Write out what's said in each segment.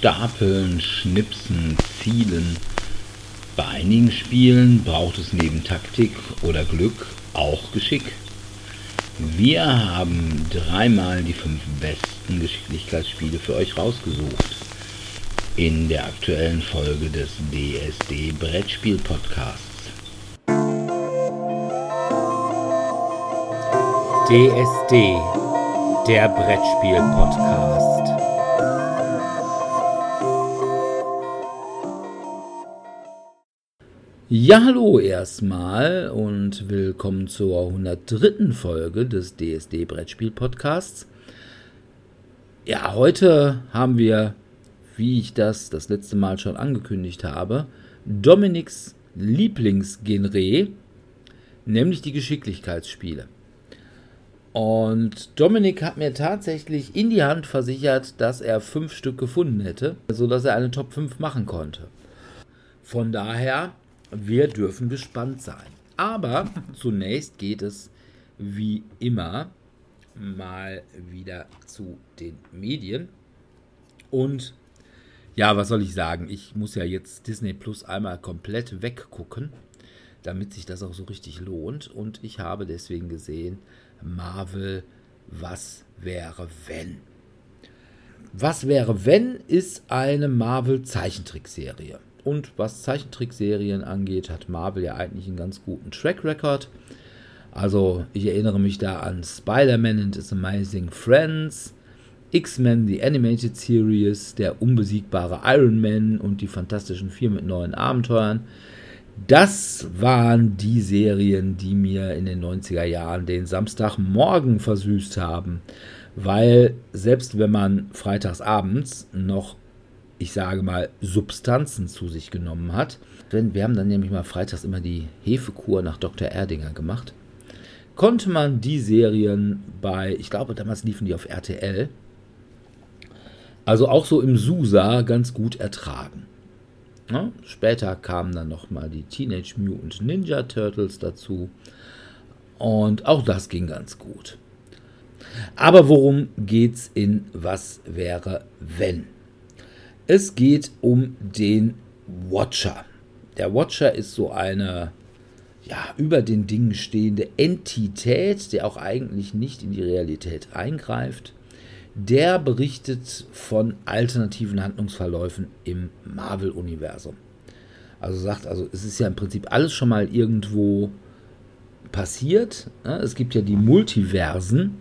Stapeln, Schnipsen, Zielen. Bei einigen Spielen braucht es neben Taktik oder Glück auch Geschick. Wir haben dreimal die 5 besten Geschicklichkeitsspiele für euch rausgesucht. In der aktuellen Folge des DSD Brettspiel-Podcasts. DSD, der Brettspiel-Podcast. Ja, hallo erstmal und willkommen zur 103. Folge des DSD Brettspiel-Podcasts. Ja, heute haben wir, wie ich das letzte Mal schon angekündigt habe, Dominiks Lieblingsgenre, nämlich die Geschicklichkeitsspiele. Und Dominik hat mir tatsächlich in die Hand versichert, dass er 5 Stück gefunden hätte, sodass er eine Top 5 machen konnte. Von daher, wir dürfen gespannt sein. Aber zunächst geht es, wie immer, mal wieder zu den Medien. Und ja, was soll ich sagen? Ich muss ja jetzt Disney Plus einmal komplett weggucken, damit sich das auch so richtig lohnt. Und ich habe deswegen gesehen, Marvel, was wäre wenn? Was wäre wenn ist eine Marvel-Zeichentrickserie. Und was Zeichentrickserien angeht, hat Marvel ja eigentlich einen ganz guten Track Record. Also ich erinnere mich da an Spider-Man and the Amazing Friends, X-Men, the Animated Series, der unbesiegbare Iron Man und die Fantastischen Vier mit neuen Abenteuern. Das waren die Serien, die mir in den 90er Jahren den Samstagmorgen versüßt haben, weil selbst wenn man freitagsabends noch, ich sage mal, Substanzen zu sich genommen hat, denn wir haben dann nämlich mal freitags immer die Hefekur nach Dr. Erdinger gemacht, konnte man die Serien bei, ich glaube damals liefen die auf RTL, also auch so im Susa ganz gut ertragen. Später kamen dann nochmal die Teenage Mutant Ninja Turtles dazu und auch das ging ganz gut. Aber worum geht's in Was wäre wenn? Es geht um den Watcher. Der Watcher ist so eine über den Dingen stehende Entität, der auch eigentlich nicht in die Realität eingreift. Der berichtet von alternativen Handlungsverläufen im Marvel-Universum. Also sagt, es ist ja im Prinzip alles schon mal irgendwo passiert. Es gibt ja die Multiversen,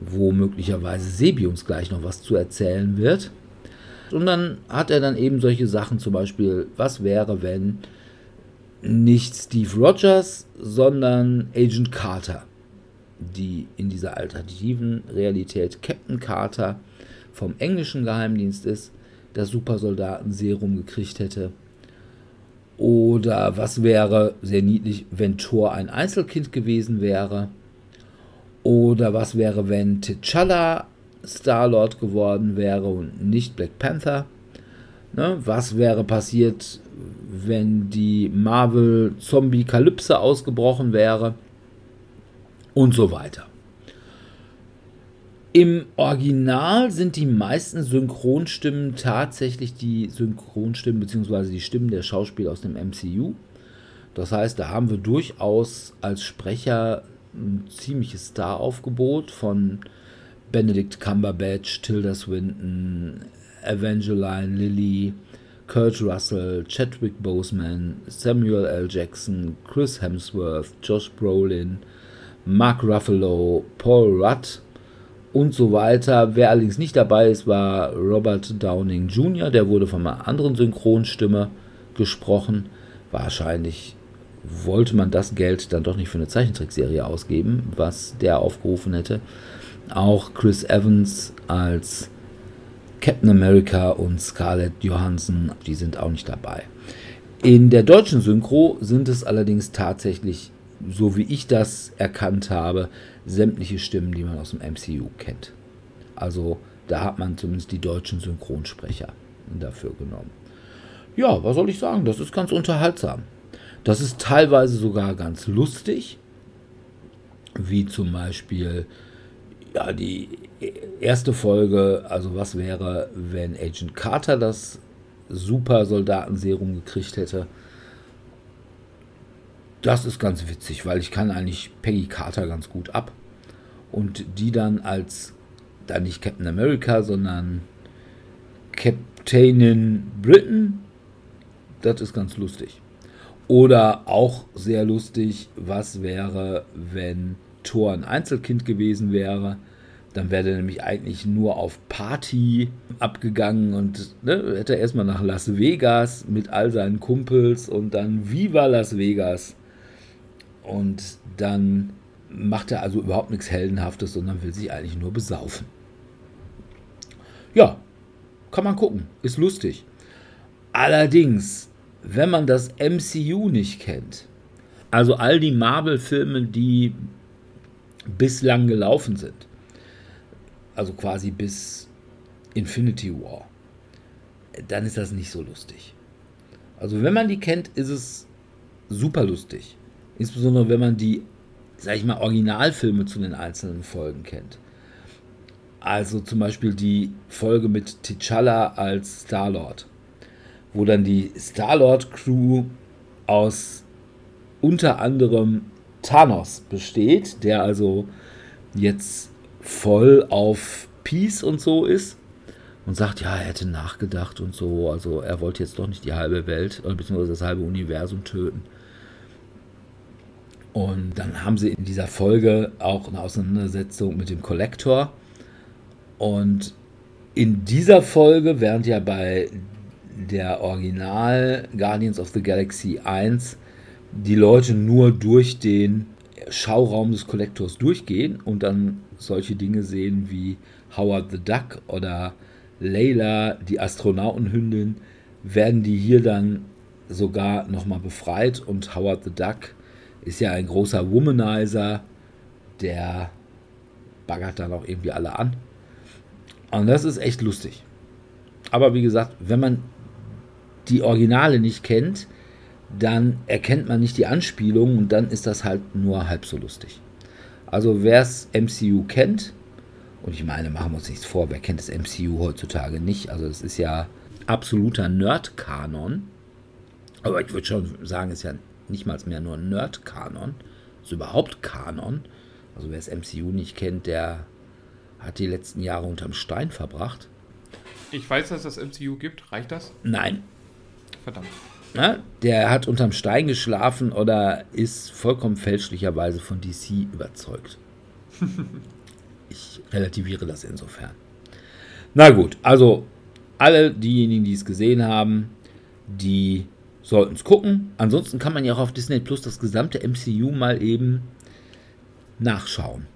wo möglicherweise Sebi uns gleich noch was zu erzählen wird. Und dann hat er dann eben solche Sachen, zum Beispiel, was wäre, wenn nicht Steve Rogers, sondern Agent Carter, die in dieser alternativen Realität Captain Carter vom englischen Geheimdienst ist, das Supersoldatenserum gekriegt hätte. Oder was wäre, sehr niedlich, wenn Thor ein Einzelkind gewesen wäre. Oder was wäre, wenn T'Challa Star-Lord geworden wäre und nicht Black Panther. Ne? Was wäre passiert, wenn die Marvel-Zombie-Kalypse ausgebrochen wäre. Und so weiter. Im Original sind die meisten Synchronstimmen tatsächlich die Synchronstimmen bzw. die Stimmen der Schauspieler aus dem MCU. Das heißt, da haben wir durchaus als Sprecher ein ziemliches Star-Aufgebot von Benedict Cumberbatch, Tilda Swinton, Evangeline Lilly, Kurt Russell, Chadwick Boseman, Samuel L. Jackson, Chris Hemsworth, Josh Brolin, Mark Ruffalo, Paul Rudd und so weiter. Wer allerdings nicht dabei ist, war Robert Downing Jr., der wurde von einer anderen Synchronstimme gesprochen. Wahrscheinlich wollte man das Geld dann doch nicht für eine Zeichentrickserie ausgeben, was der aufgerufen hätte. Auch Chris Evans als Captain America und Scarlett Johansson, die sind auch nicht dabei. In der deutschen Synchro sind es allerdings tatsächlich, so wie ich das erkannt habe, sämtliche Stimmen, die man aus dem MCU kennt. Also da hat man zumindest die deutschen Synchronsprecher dafür genommen. Ja, was soll ich sagen? Das ist ganz unterhaltsam. Das ist teilweise sogar ganz lustig, wie zum Beispiel Ja, die erste Folge, also was wäre, wenn Agent Carter das Supersoldatenserum gekriegt hätte? Das ist ganz witzig, weil ich kann eigentlich Peggy Carter ganz gut ab. Und die dann nicht Captain America, sondern Captain Britain, das ist ganz lustig. Oder auch sehr lustig, was wäre, wenn Thor ein Einzelkind gewesen wäre? Dann wäre er nämlich eigentlich nur auf Party abgegangen und hätte erstmal nach Las Vegas mit all seinen Kumpels und dann Viva Las Vegas. Und dann macht er also überhaupt nichts Heldenhaftes, sondern will sich eigentlich nur besaufen. Ja, kann man gucken, ist lustig. Allerdings, wenn man das MCU nicht kennt, also all die Marvel-Filme, die bislang gelaufen sind, also quasi bis Infinity War, dann ist das nicht so lustig. Also wenn man die kennt, ist es super lustig. Insbesondere wenn man die, sag ich mal, Originalfilme zu den einzelnen Folgen kennt. Also zum Beispiel die Folge mit T'Challa als Star-Lord, wo dann die Star-Lord-Crew aus unter anderem Thanos besteht, der also jetzt voll auf Peace und so ist und sagt, ja, er hätte nachgedacht und so, also er wollte jetzt doch nicht die halbe Welt, beziehungsweise das halbe Universum töten. Und dann haben sie in dieser Folge auch eine Auseinandersetzung mit dem Kollektor. Und in dieser Folge, während ja bei der Original Guardians of the Galaxy 1 die Leute nur durch den Schauraum des Kollektors durchgehen und dann solche Dinge sehen wie Howard the Duck oder Layla, die Astronautenhündin, werden die hier dann sogar nochmal befreit. Und Howard the Duck ist ja ein großer Womanizer, der baggert dann auch irgendwie alle an. Und das ist echt lustig. Aber wie gesagt, wenn man die Originale nicht kennt, dann erkennt man nicht die Anspielungen und dann ist das halt nur halb so lustig. Also wer das MCU kennt, und ich meine, machen wir uns nichts vor, wer kennt das MCU heutzutage nicht? Also das ist ja absoluter Nerd-Kanon. Aber ich würde schon sagen, es ist ja nicht mal mehr nur Nerd-Kanon, es ist überhaupt Kanon. Also wer das MCU nicht kennt, der hat die letzten Jahre unterm Stein verbracht. Ich weiß, dass es das MCU gibt. Reicht das? Nein. Verdammt. Na, der hat unterm Stein geschlafen oder ist vollkommen fälschlicherweise von DC überzeugt. Ich relativiere das insofern. Na gut, also alle diejenigen, die es gesehen haben, die sollten es gucken. Ansonsten kann man ja auch auf Disney Plus das gesamte MCU mal eben nachschauen.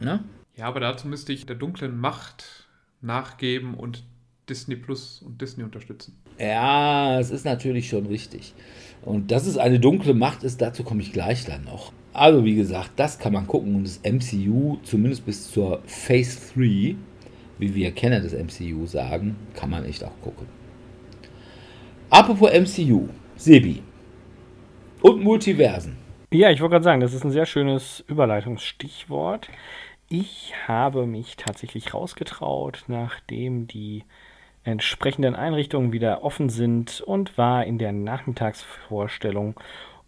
Na? Ja, aber dazu müsste ich der dunklen Macht nachgeben und Disney Plus und Disney unterstützen. Ja, es ist natürlich schon richtig. Und dass es eine dunkle Macht ist, dazu komme ich gleich dann noch. Also wie gesagt, das kann man gucken. Und das MCU, zumindest bis zur Phase 3, wie wir Kenner des MCU sagen, kann man echt auch gucken. Apropos MCU, Sebi und Multiversen. Ja, ich wollte gerade sagen, das ist ein sehr schönes Überleitungsstichwort. Ich habe mich tatsächlich rausgetraut, nachdem die entsprechenden Einrichtungen wieder offen sind, und war in der Nachmittagsvorstellung,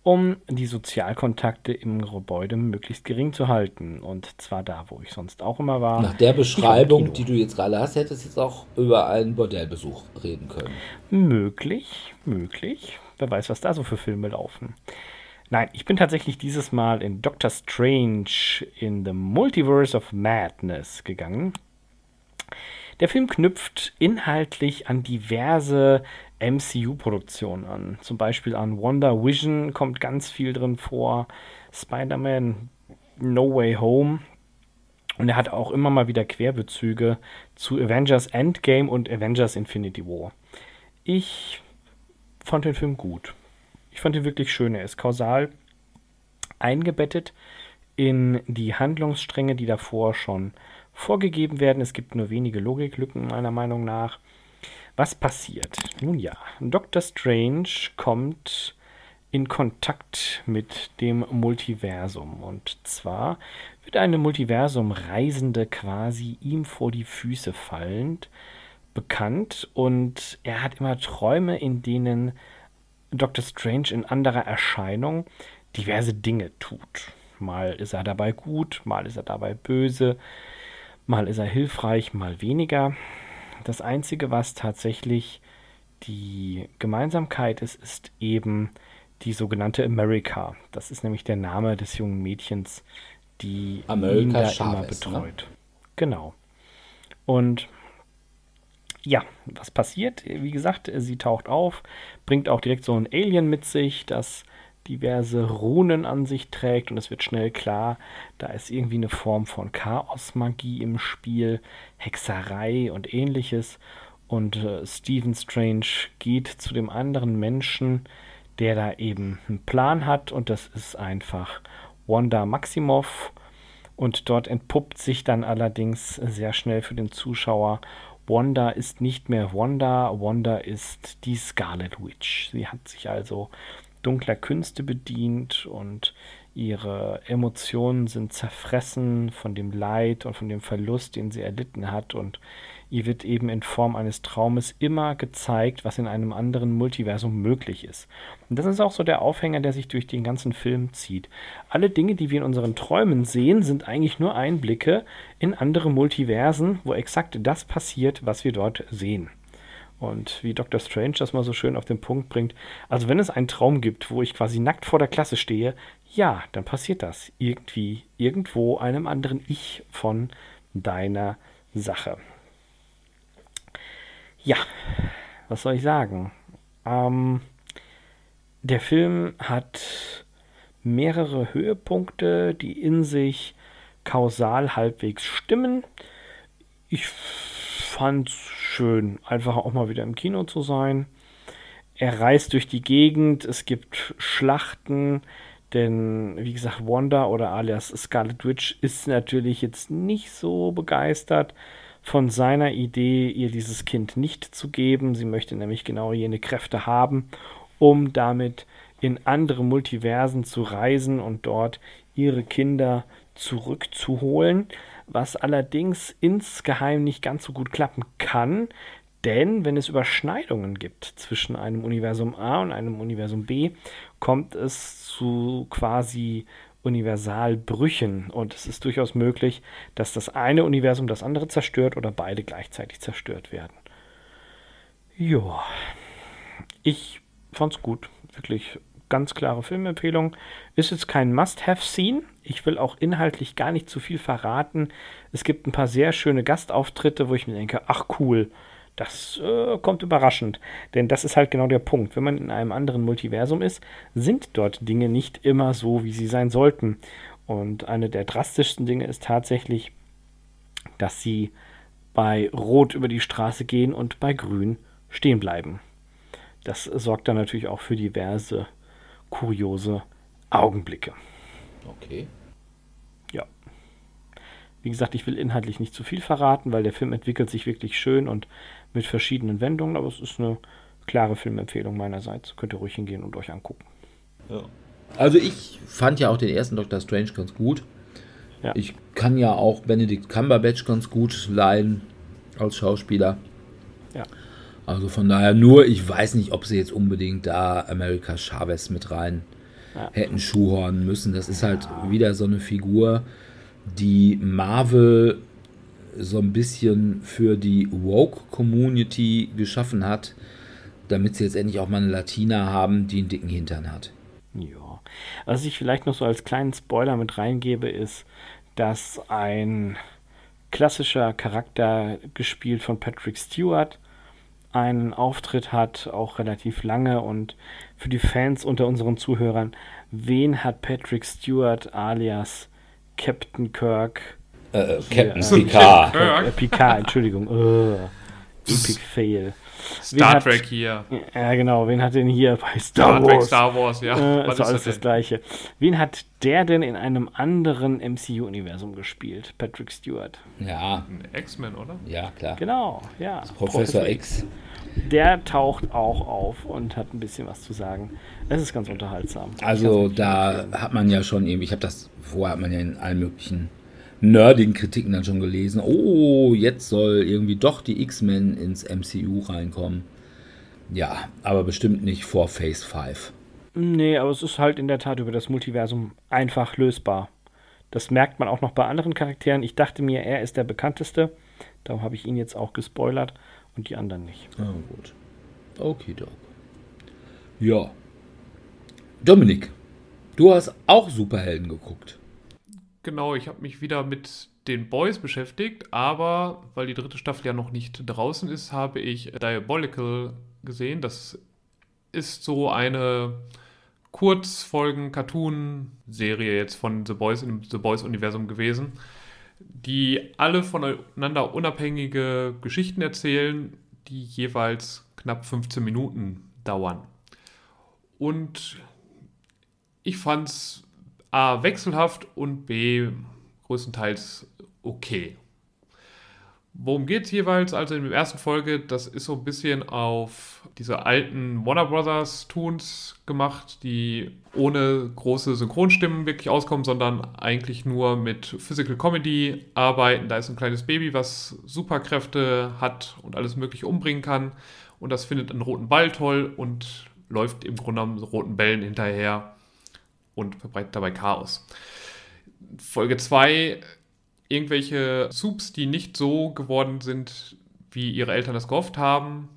um die Sozialkontakte im Gebäude möglichst gering zu halten. Und zwar da, wo ich sonst auch immer war. Nach der Beschreibung, die du jetzt gerade hast, hättest du jetzt auch über einen Bordellbesuch reden können. Möglich. Wer weiß, was da so für Filme laufen. Nein, ich bin tatsächlich dieses Mal in Doctor Strange in the Multiverse of Madness gegangen. Der Film knüpft inhaltlich an diverse MCU-Produktionen an. Zum Beispiel an WandaVision kommt ganz viel drin vor, Spider-Man, No Way Home. Und er hat auch immer mal wieder Querbezüge zu Avengers Endgame und Avengers Infinity War. Ich fand den Film gut. Ich fand ihn wirklich schön. Er ist kausal eingebettet in die Handlungsstränge, die davor schon vorgegeben werden. Es gibt nur wenige Logiklücken, meiner Meinung nach. Was passiert? Nun ja, Dr. Strange kommt in Kontakt mit dem Multiversum. Und zwar wird eine Multiversumreisende quasi ihm vor die Füße fallend bekannt und er hat immer Träume, in denen Dr. Strange in anderer Erscheinung diverse Dinge tut. Mal ist er dabei gut, mal ist er dabei böse, mal ist er hilfreich, mal weniger. Das Einzige, was tatsächlich die Gemeinsamkeit ist, ist eben die sogenannte America. Das ist nämlich der Name des jungen Mädchens, die America ihn da immer betreut. Ne? Genau. Und ja, was passiert? Wie gesagt, sie taucht auf, bringt auch direkt so ein Alien mit sich, das diverse Runen an sich trägt und es wird schnell klar, da ist irgendwie eine Form von Chaosmagie im Spiel, Hexerei und ähnliches. Und Stephen Strange geht zu dem anderen Menschen, der da eben einen Plan hat und das ist einfach Wanda Maximoff und dort entpuppt sich dann allerdings sehr schnell für den Zuschauer, Wanda ist nicht mehr Wanda, Wanda ist die Scarlet Witch. Sie hat sich also dunkler Künste bedient und ihre Emotionen sind zerfressen von dem Leid und von dem Verlust, den sie erlitten hat und ihr wird eben in Form eines Traumes immer gezeigt, was in einem anderen Multiversum möglich ist. Und das ist auch so der Aufhänger, der sich durch den ganzen Film zieht. Alle Dinge, die wir in unseren Träumen sehen, sind eigentlich nur Einblicke in andere Multiversen, wo exakt das passiert, was wir dort sehen. Und wie Dr. Strange das mal so schön auf den Punkt bringt, also wenn es einen Traum gibt, wo ich quasi nackt vor der Klasse stehe, ja, dann passiert das irgendwie, irgendwo einem anderen Ich von deiner Sache. Ja, was soll ich sagen? Der Film hat mehrere Höhepunkte, die in sich kausal halbwegs stimmen. Ich fand's schön, einfach auch mal wieder im Kino zu sein. Er reist durch die Gegend, es gibt Schlachten, denn wie gesagt, Wanda oder alias Scarlet Witch ist natürlich jetzt nicht so begeistert von seiner Idee, ihr dieses Kind nicht zu geben. Sie möchte nämlich genau jene Kräfte haben, um damit in andere Multiversen zu reisen und dort ihre Kinder zurückzuholen, was allerdings insgeheim nicht ganz so gut klappen kann, denn wenn es Überschneidungen gibt zwischen einem Universum A und einem Universum B, kommt es zu quasi Universalbrüchen und es ist durchaus möglich, dass das eine Universum das andere zerstört oder beide gleichzeitig zerstört werden. Joa, ich fand's gut, wirklich ganz klare Filmempfehlung. Ist jetzt kein Must-Have-Scene, ich will auch inhaltlich gar nicht zu viel verraten. Es gibt ein paar sehr schöne Gastauftritte, wo ich mir denke, ach cool, das kommt überraschend, denn das ist halt genau der Punkt. Wenn man in einem anderen Multiversum ist, sind dort Dinge nicht immer so, wie sie sein sollten. Und eine der drastischsten Dinge ist tatsächlich, dass sie bei Rot über die Straße gehen und bei Grün stehen bleiben. Das sorgt dann natürlich auch für diverse kuriose Augenblicke. Okay. Ja. Wie gesagt, ich will inhaltlich nicht zu viel verraten, weil der Film entwickelt sich wirklich schön und mit verschiedenen Wendungen, aber es ist eine klare Filmempfehlung meinerseits. Könnt ihr ruhig hingehen und euch angucken. Ja. Also ich fand ja auch den ersten Dr. Strange ganz gut. Ja. Ich kann ja auch Benedict Cumberbatch ganz gut leiden als Schauspieler. Ja. Also von daher nur, ich weiß nicht, ob sie jetzt unbedingt da America Chavez mit rein hätten schuhhornen müssen. Das ist halt wieder so eine Figur, die Marvel so ein bisschen für die Woke-Community geschaffen hat, damit sie jetzt endlich auch mal eine Latina haben, die einen dicken Hintern hat. Ja, was ich vielleicht noch so als kleinen Spoiler mit reingebe, ist, dass ein klassischer Charakter, gespielt von Patrick Stewart, einen Auftritt hat, auch relativ lange, und für die Fans unter unseren Zuhörern, wen hat Patrick Stewart alias Captain Kirk? Captain Picard. Picard, Entschuldigung. Epic Fail. Star Trek hier. Ja, genau. Wen hat denn hier bei Star Wars? Star Wars, ja. Also alles das Gleiche. Wen hat der denn in einem anderen MCU-Universum gespielt? Patrick Stewart. Ja. X-Men, oder? Ja, klar. Genau, ja. Professor X. Der taucht auch auf und hat ein bisschen was zu sagen. Es ist ganz unterhaltsam. Also da hat man ja schon eben, ich habe das vorher, hat man ja in allen möglichen nerdigen Kritiken dann schon gelesen, oh, jetzt soll irgendwie doch die X-Men ins MCU reinkommen. Ja, aber bestimmt nicht vor Phase 5. Nee, aber es ist halt in der Tat über das Multiversum einfach lösbar. Das merkt man auch noch bei anderen Charakteren. Ich dachte mir, er ist der bekannteste. Darum habe ich ihn jetzt auch gespoilert und die anderen nicht. Ah, gut. Okay, Doc. Ja. Dominik, du hast auch Superhelden geguckt. Genau, ich habe mich wieder mit den Boys beschäftigt, aber weil die dritte Staffel ja noch nicht draußen ist, habe ich Diabolical gesehen. Das ist so eine Kurzfolgen-Cartoon-Serie jetzt von The Boys im The Boys-Universum gewesen, die alle voneinander unabhängige Geschichten erzählen, die jeweils knapp 15 Minuten dauern. Und ich fand's A, wechselhaft und B, größtenteils okay. Worum geht's jeweils? Also in der ersten Folge, das ist so ein bisschen auf diese alten Warner Brothers Toons gemacht, die ohne große Synchronstimmen wirklich auskommen, sondern eigentlich nur mit Physical Comedy arbeiten. Da ist ein kleines Baby, was Superkräfte hat und alles Mögliche umbringen kann. Und das findet einen roten Ball toll und läuft im Grunde genommen roten Bällen hinterher und verbreitet dabei Chaos. Folge 2, irgendwelche Supes, die nicht so geworden sind, wie ihre Eltern das gehofft haben.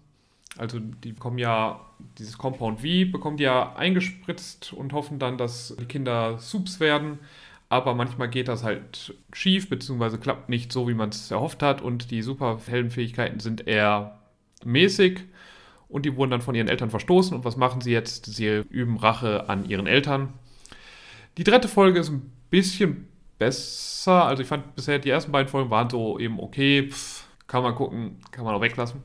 Also die bekommen ja dieses Compound V, bekommen die ja eingespritzt und hoffen dann, dass die Kinder Supes werden. Aber manchmal geht das halt schief, beziehungsweise klappt nicht so, wie man es erhofft hat. Und die Superheldenfähigkeiten sind eher mäßig. Und die wurden dann von ihren Eltern verstoßen. Und was machen sie jetzt? Sie üben Rache an ihren Eltern. Die dritte Folge ist ein bisschen besser. Also ich fand bisher, die ersten beiden Folgen waren so eben okay. Kann man gucken, kann man auch weglassen.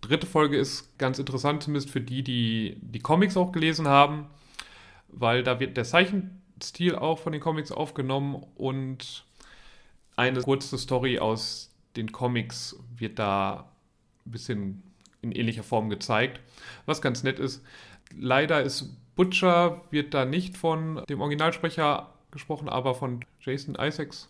Dritte Folge ist ganz interessant, zumindest für die Comics auch gelesen haben. Weil da wird der Zeichenstil auch von den Comics aufgenommen. Und eine kurze Story aus den Comics wird da ein bisschen in ähnlicher Form gezeigt. Was ganz nett ist. Leider ist Butcher wird da nicht von dem Originalsprecher gesprochen, aber von Jason Isaacs.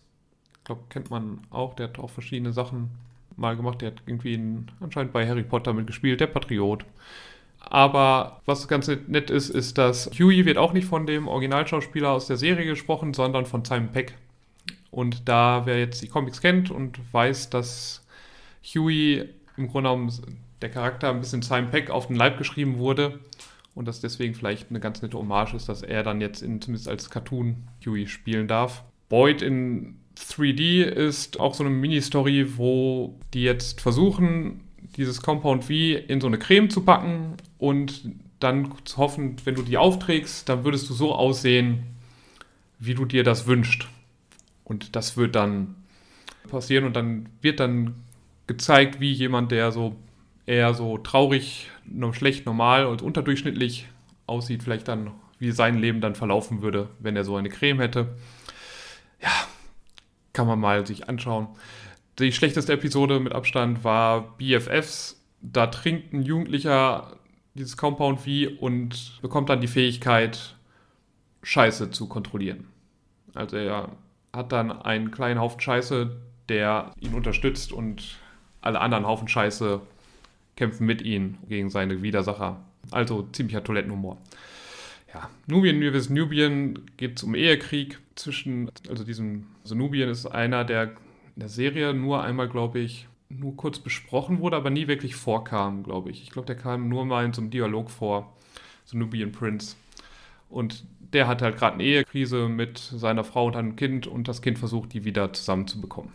Ich glaube, kennt man auch. Der hat auch verschiedene Sachen mal gemacht. Der hat irgendwie anscheinend bei Harry Potter mitgespielt, der Patriot. Aber was ganz nett ist, ist, dass Huey wird auch nicht von dem Originalschauspieler aus der Serie gesprochen, sondern von Simon Pegg. Und da, wer jetzt die Comics kennt und weiß, dass Huey im Grunde genommen der Charakter ein bisschen Simon Pegg auf den Leib geschrieben wurde, und dass deswegen vielleicht eine ganz nette Hommage ist, dass er dann jetzt zumindest als Cartoon-Huey spielen darf. Boyd in 3D ist auch so eine Mini-Story, wo die jetzt versuchen, dieses Compound V in so eine Creme zu packen und dann zu hoffen, wenn du die aufträgst, dann würdest du so aussehen, wie du dir das wünschst. Und das wird dann passieren und dann wird dann gezeigt, wie jemand, der so eher so traurig, schlecht, normal und unterdurchschnittlich aussieht, vielleicht dann, wie sein Leben dann verlaufen würde, wenn er so eine Creme hätte. Ja, kann man mal sich anschauen. Die schlechteste Episode mit Abstand war BFFs. Da trinkt ein Jugendlicher dieses Compound V und bekommt dann die Fähigkeit, Scheiße zu kontrollieren. Also er hat dann einen kleinen Haufen Scheiße, der ihn unterstützt, und alle anderen Haufen Scheiße kämpfen mit ihm gegen seine Widersacher. Also ziemlicher Toilettenhumor. Ja, Nubien, wir wissen, Nubien geht es um Ehekrieg zwischen, also Nubien ist einer, der in der Serie nur einmal, glaube ich, nur kurz besprochen wurde, aber nie wirklich vorkam, glaube ich. Ich glaube, der kam nur mal in so einem Dialog vor, so Nubian Prince. Und der hat halt gerade eine Ehekrise mit seiner Frau und einem Kind, und das Kind versucht, die wieder zusammenzubekommen.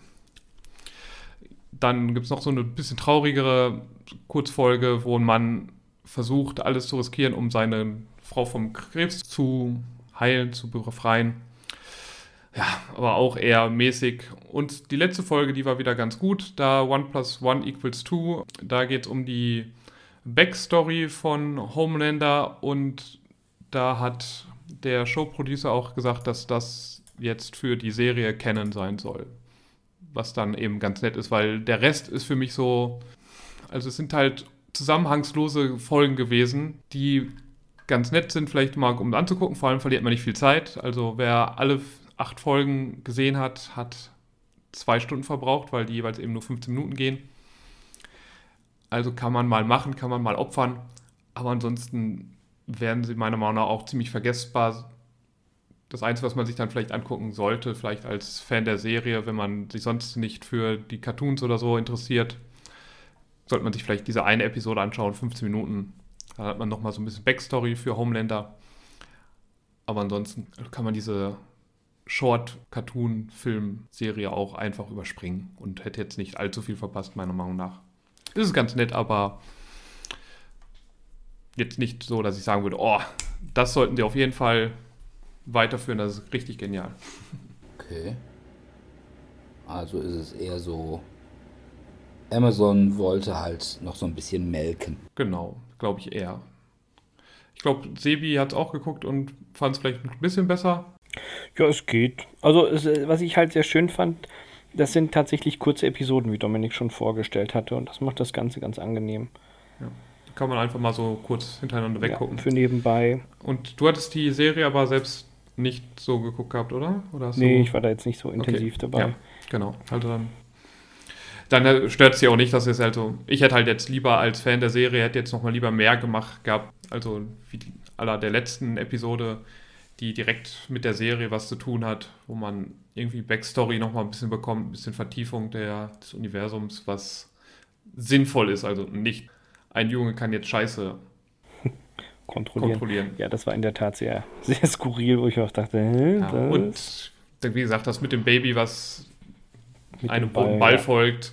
Dann gibt es noch so eine bisschen traurigere Kurzfolge, wo ein Mann versucht, alles zu riskieren, um seine Frau vom Krebs zu heilen, zu befreien. Ja, aber auch eher mäßig. Und die letzte Folge, die war wieder ganz gut, da 1 + 1 = 2. Da geht es um die Backstory von Homelander, und da hat der Showproducer auch gesagt, dass das jetzt für die Serie Canon sein soll. Was dann eben ganz nett ist, weil der Rest ist für mich so, also es sind halt zusammenhangslose Folgen gewesen, die ganz nett sind, vielleicht mal um anzugucken. Vor allem verliert man nicht viel Zeit. Also wer alle 8 Folgen gesehen hat, hat 2 Stunden verbraucht, weil die jeweils eben nur 15 Minuten gehen. Also kann man mal machen, kann man mal opfern. Aber ansonsten werden sie meiner Meinung nach auch ziemlich vergessbar. Das Einzige, was man sich dann vielleicht angucken sollte, vielleicht als Fan der Serie, wenn man sich sonst nicht für die Cartoons oder so interessiert, sollte man sich vielleicht diese eine Episode anschauen, 15 Minuten. Da hat man nochmal so ein bisschen Backstory für Homelander. Aber ansonsten kann man diese Short-Cartoon-Film-Serie auch einfach überspringen und hätte jetzt nicht allzu viel verpasst, meiner Meinung nach. Das ist ganz nett, aber jetzt nicht so, dass ich sagen würde, oh, das sollten sie auf jeden Fall weiterführen, das ist richtig genial. Okay. Also ist es eher so, Amazon wollte halt noch so ein bisschen melken. Genau, glaube ich eher. Ich glaube, Sebi hat es auch geguckt und fand es vielleicht ein bisschen besser. Ja, es geht. Also, was ich halt sehr schön fand, das sind tatsächlich kurze Episoden, wie Dominik schon vorgestellt hatte. Und das macht das Ganze ganz angenehm. Ja, kann man einfach mal so kurz hintereinander weggucken. Ja, für nebenbei. Und du hattest die Serie aber selbst nicht so geguckt gehabt, oder? Nee, ich war da jetzt nicht so intensiv dabei. Ja, genau. Also dann stört es dir auch nicht, dass es halt so. Ich hätte halt jetzt lieber als Fan der Serie, hätte jetzt nochmal lieber mehr gemacht gehabt. Also, wie à la der letzten Episode, die direkt mit der Serie was zu tun hat, wo man irgendwie Backstory nochmal ein bisschen bekommt, ein bisschen Vertiefung des Universums, was sinnvoll ist. Also nicht, ein Junge kann jetzt Scheiße kontrollieren. Ja, das war in der Tat sehr, sehr skurril, wo ich auch dachte, ja, und wie gesagt, das mit dem Baby, was mit einem Ball folgt,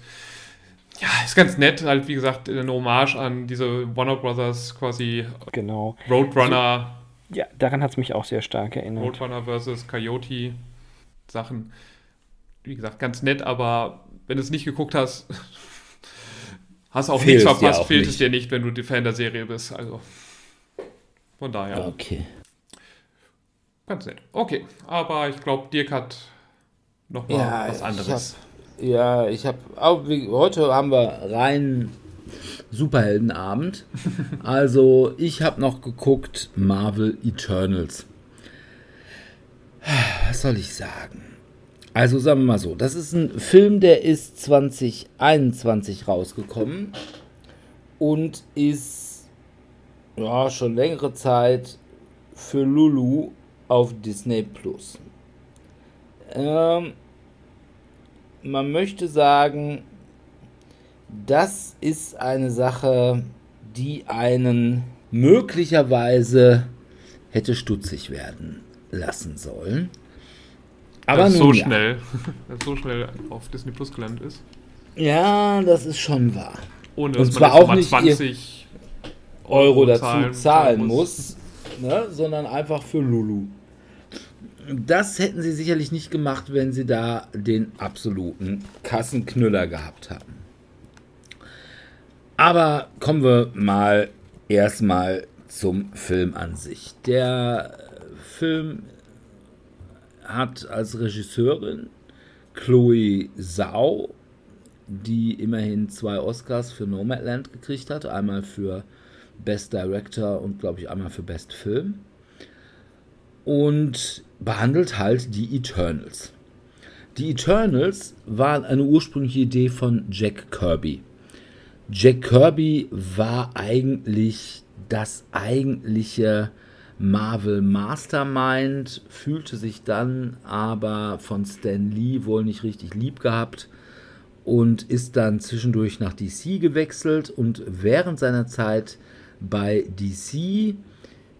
ja, ist ganz nett, halt wie gesagt, eine Hommage an diese Warner Brothers quasi, genau. Roadrunner. Ja, daran hat es mich auch sehr stark erinnert. Roadrunner vs. Coyote Sachen. Wie gesagt, ganz nett, aber wenn du es nicht geguckt hast, hast du auch nichts verpasst, fehlt es dir nicht, wenn du Fan der Serie bist. Also von daher. Okay. Ganz nett. Okay, aber ich glaube, Dirk hat nochmal was anderes. Heute haben wir rein Superheldenabend. Also, ich habe noch geguckt Marvel Eternals. Was soll ich sagen? Also, sagen wir mal so, das ist ein Film, der ist 2021 rausgekommen und ist schon längere Zeit für Lulu auf Disney Plus. Man möchte sagen, das ist eine Sache, die einen möglicherweise hätte stutzig werden lassen sollen. Aber das nun, so schnell auf Disney Plus gelandet ist. Ja, das ist schon wahr. Ohne dass man auch nicht 20 Euro dazu zahlen muss, ne, sondern einfach für Lulu. Das hätten sie sicherlich nicht gemacht, wenn sie da den absoluten Kassenknüller gehabt haben. Aber kommen wir mal erstmal zum Film an sich. Der Film hat als Regisseurin Chloe Zhao, die immerhin 2 Oscars für Nomadland gekriegt hat. Einmal für Best Director und, glaube ich, einmal für Best Film. Und behandelt halt die Eternals. Die Eternals waren eine ursprüngliche Idee von Jack Kirby. Jack Kirby war eigentlich das eigentliche Marvel Mastermind, fühlte sich dann aber von Stan Lee wohl nicht richtig lieb gehabt und ist dann zwischendurch nach DC gewechselt, und während seiner Zeit bei DC,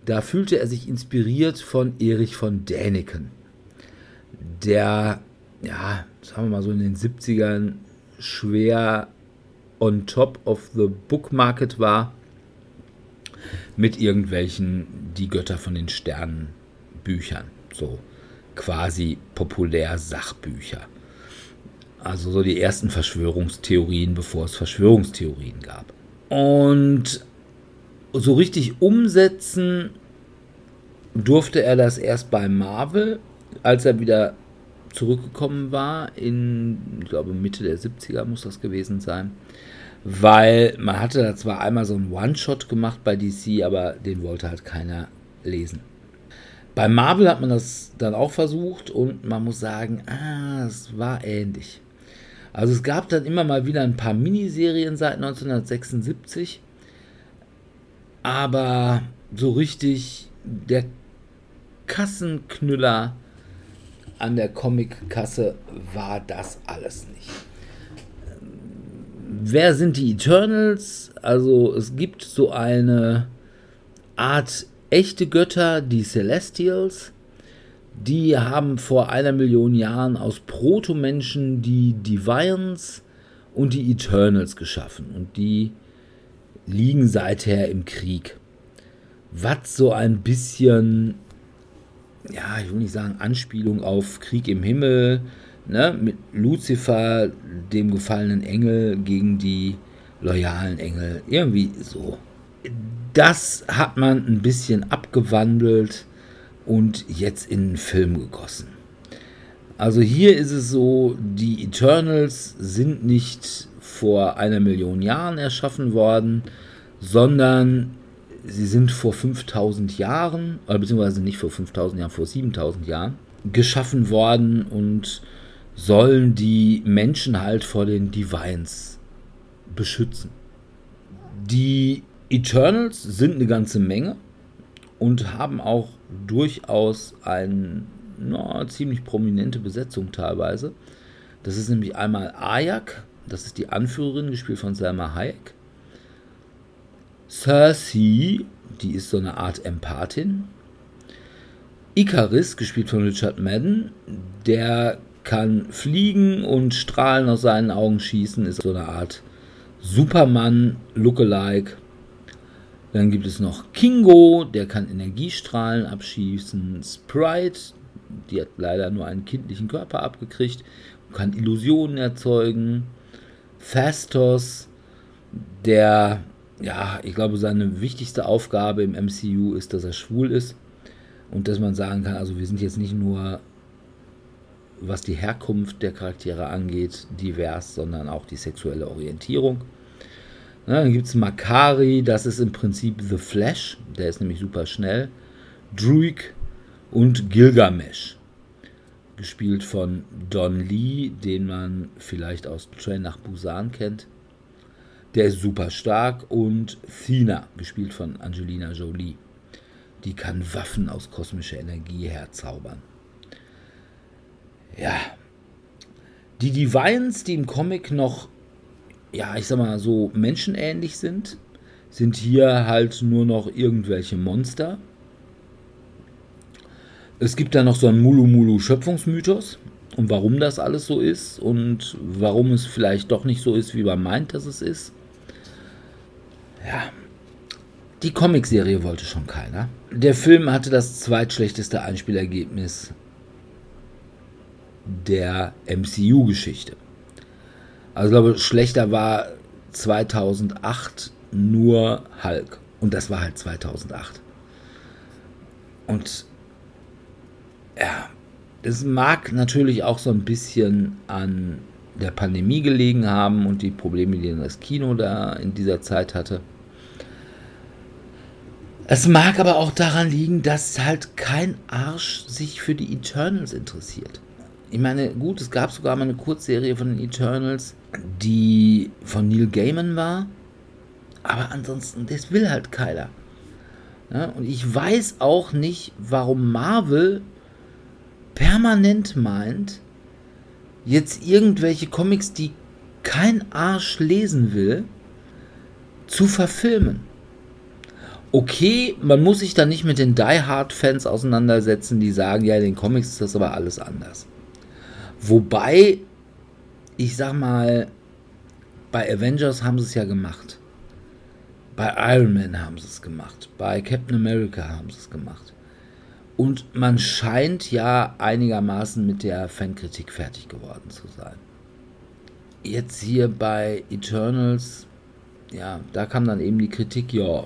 da fühlte er sich inspiriert von Erich von Däniken, der, ja, sagen wir mal so in den 70ern schwer on top of the book market war mit irgendwelchen Die Götter von den Sternen Büchern, so quasi populär Sachbücher. Also so die ersten Verschwörungstheorien, bevor es Verschwörungstheorien gab. Und so richtig umsetzen durfte er das erst bei Marvel, als er wieder zurückgekommen war, ich glaube Mitte der 70er muss das gewesen sein, weil man hatte da zwar einmal so einen One-Shot gemacht bei DC, aber den wollte halt keiner lesen. Bei Marvel hat man das dann auch versucht und man muss sagen, es war ähnlich. Also es gab dann immer mal wieder ein paar Miniserien seit 1976, aber so richtig der Kassenknüller an der Comickasse war das alles nicht. Wer sind die Eternals? Also es gibt so eine Art echte Götter, die Celestials. Die haben vor 1 Million Jahren aus Protomenschen die Divines und die Eternals geschaffen. Und die liegen seither im Krieg. Was so ein bisschen, ja, ich will nicht sagen Anspielung auf Krieg im Himmel, ne? Mit Lucifer, dem gefallenen Engel, gegen die loyalen Engel. Irgendwie so. Das hat man ein bisschen abgewandelt und jetzt in einen Film gegossen. Also hier ist es so, die Eternals sind nicht vor 1 Million Jahren erschaffen worden, sondern sie sind vor 5000 Jahren, oder beziehungsweise nicht vor 5000 Jahren, vor 7000 Jahren geschaffen worden und sollen die Menschen halt vor den Divines beschützen. Die Eternals sind eine ganze Menge und haben auch durchaus eine ziemlich prominente Besetzung teilweise. Das ist nämlich einmal Ayak, das ist die Anführerin, gespielt von Selma Hayek. Cersei, die ist so eine Art Empathin. Ikaris, gespielt von Richard Madden, der kann fliegen und Strahlen aus seinen Augen schießen, ist so eine Art Superman-Lookalike. Dann gibt es noch Kingo, der kann Energiestrahlen abschießen. Sprite, die hat leider nur einen kindlichen Körper abgekriegt und kann Illusionen erzeugen. Fastos, der, ja, ich glaube, seine wichtigste Aufgabe im MCU ist, dass er schwul ist. Und dass man sagen kann, also wir sind jetzt nicht nur, was die Herkunft der Charaktere angeht, divers, sondern auch die sexuelle Orientierung. Dann gibt es Makari, das ist im Prinzip The Flash, der ist nämlich super schnell. Druig und Gilgamesh, gespielt von Don Lee, den man vielleicht aus Train nach Busan kennt. Der ist super stark. Und Thena, gespielt von Angelina Jolie, die kann Waffen aus kosmischer Energie herzaubern. Ja, die Divines, die im Comic noch, ja, ich sag mal, so menschenähnlich sind, sind hier halt nur noch irgendwelche Monster. Es gibt da noch so einen Mulu-Mulu-Schöpfungsmythos und warum das alles so ist und warum es vielleicht doch nicht so ist, wie man meint, dass es ist. Ja, die Comicserie wollte schon keiner. Der Film hatte das zweitschlechteste Einspielergebnis der MCU-Geschichte. Also ich glaube, schlechter war 2008 nur Hulk. Und das war halt 2008. Und ja, das mag natürlich auch so ein bisschen an der Pandemie gelegen haben und die Probleme, die das Kino da in dieser Zeit hatte. Es mag aber auch daran liegen, dass halt kein Arsch sich für die Eternals interessiert. Ich meine, gut, es gab sogar mal eine Kurzserie von den Eternals, die von Neil Gaiman war, aber ansonsten, das will halt keiner. Ja, und ich weiß auch nicht, warum Marvel permanent meint, jetzt irgendwelche Comics, die kein Arsch lesen will, zu verfilmen. Okay, man muss sich dann nicht mit den Die-Hard-Fans auseinandersetzen, die sagen, ja, in den Comics ist das aber alles anders. Wobei, ich sag mal, bei Avengers haben sie es ja gemacht. Bei Iron Man haben sie es gemacht. Bei Captain America haben sie es gemacht. Und man scheint ja einigermaßen mit der Fankritik fertig geworden zu sein. Jetzt hier bei Eternals, ja, da kam dann eben die Kritik, ja,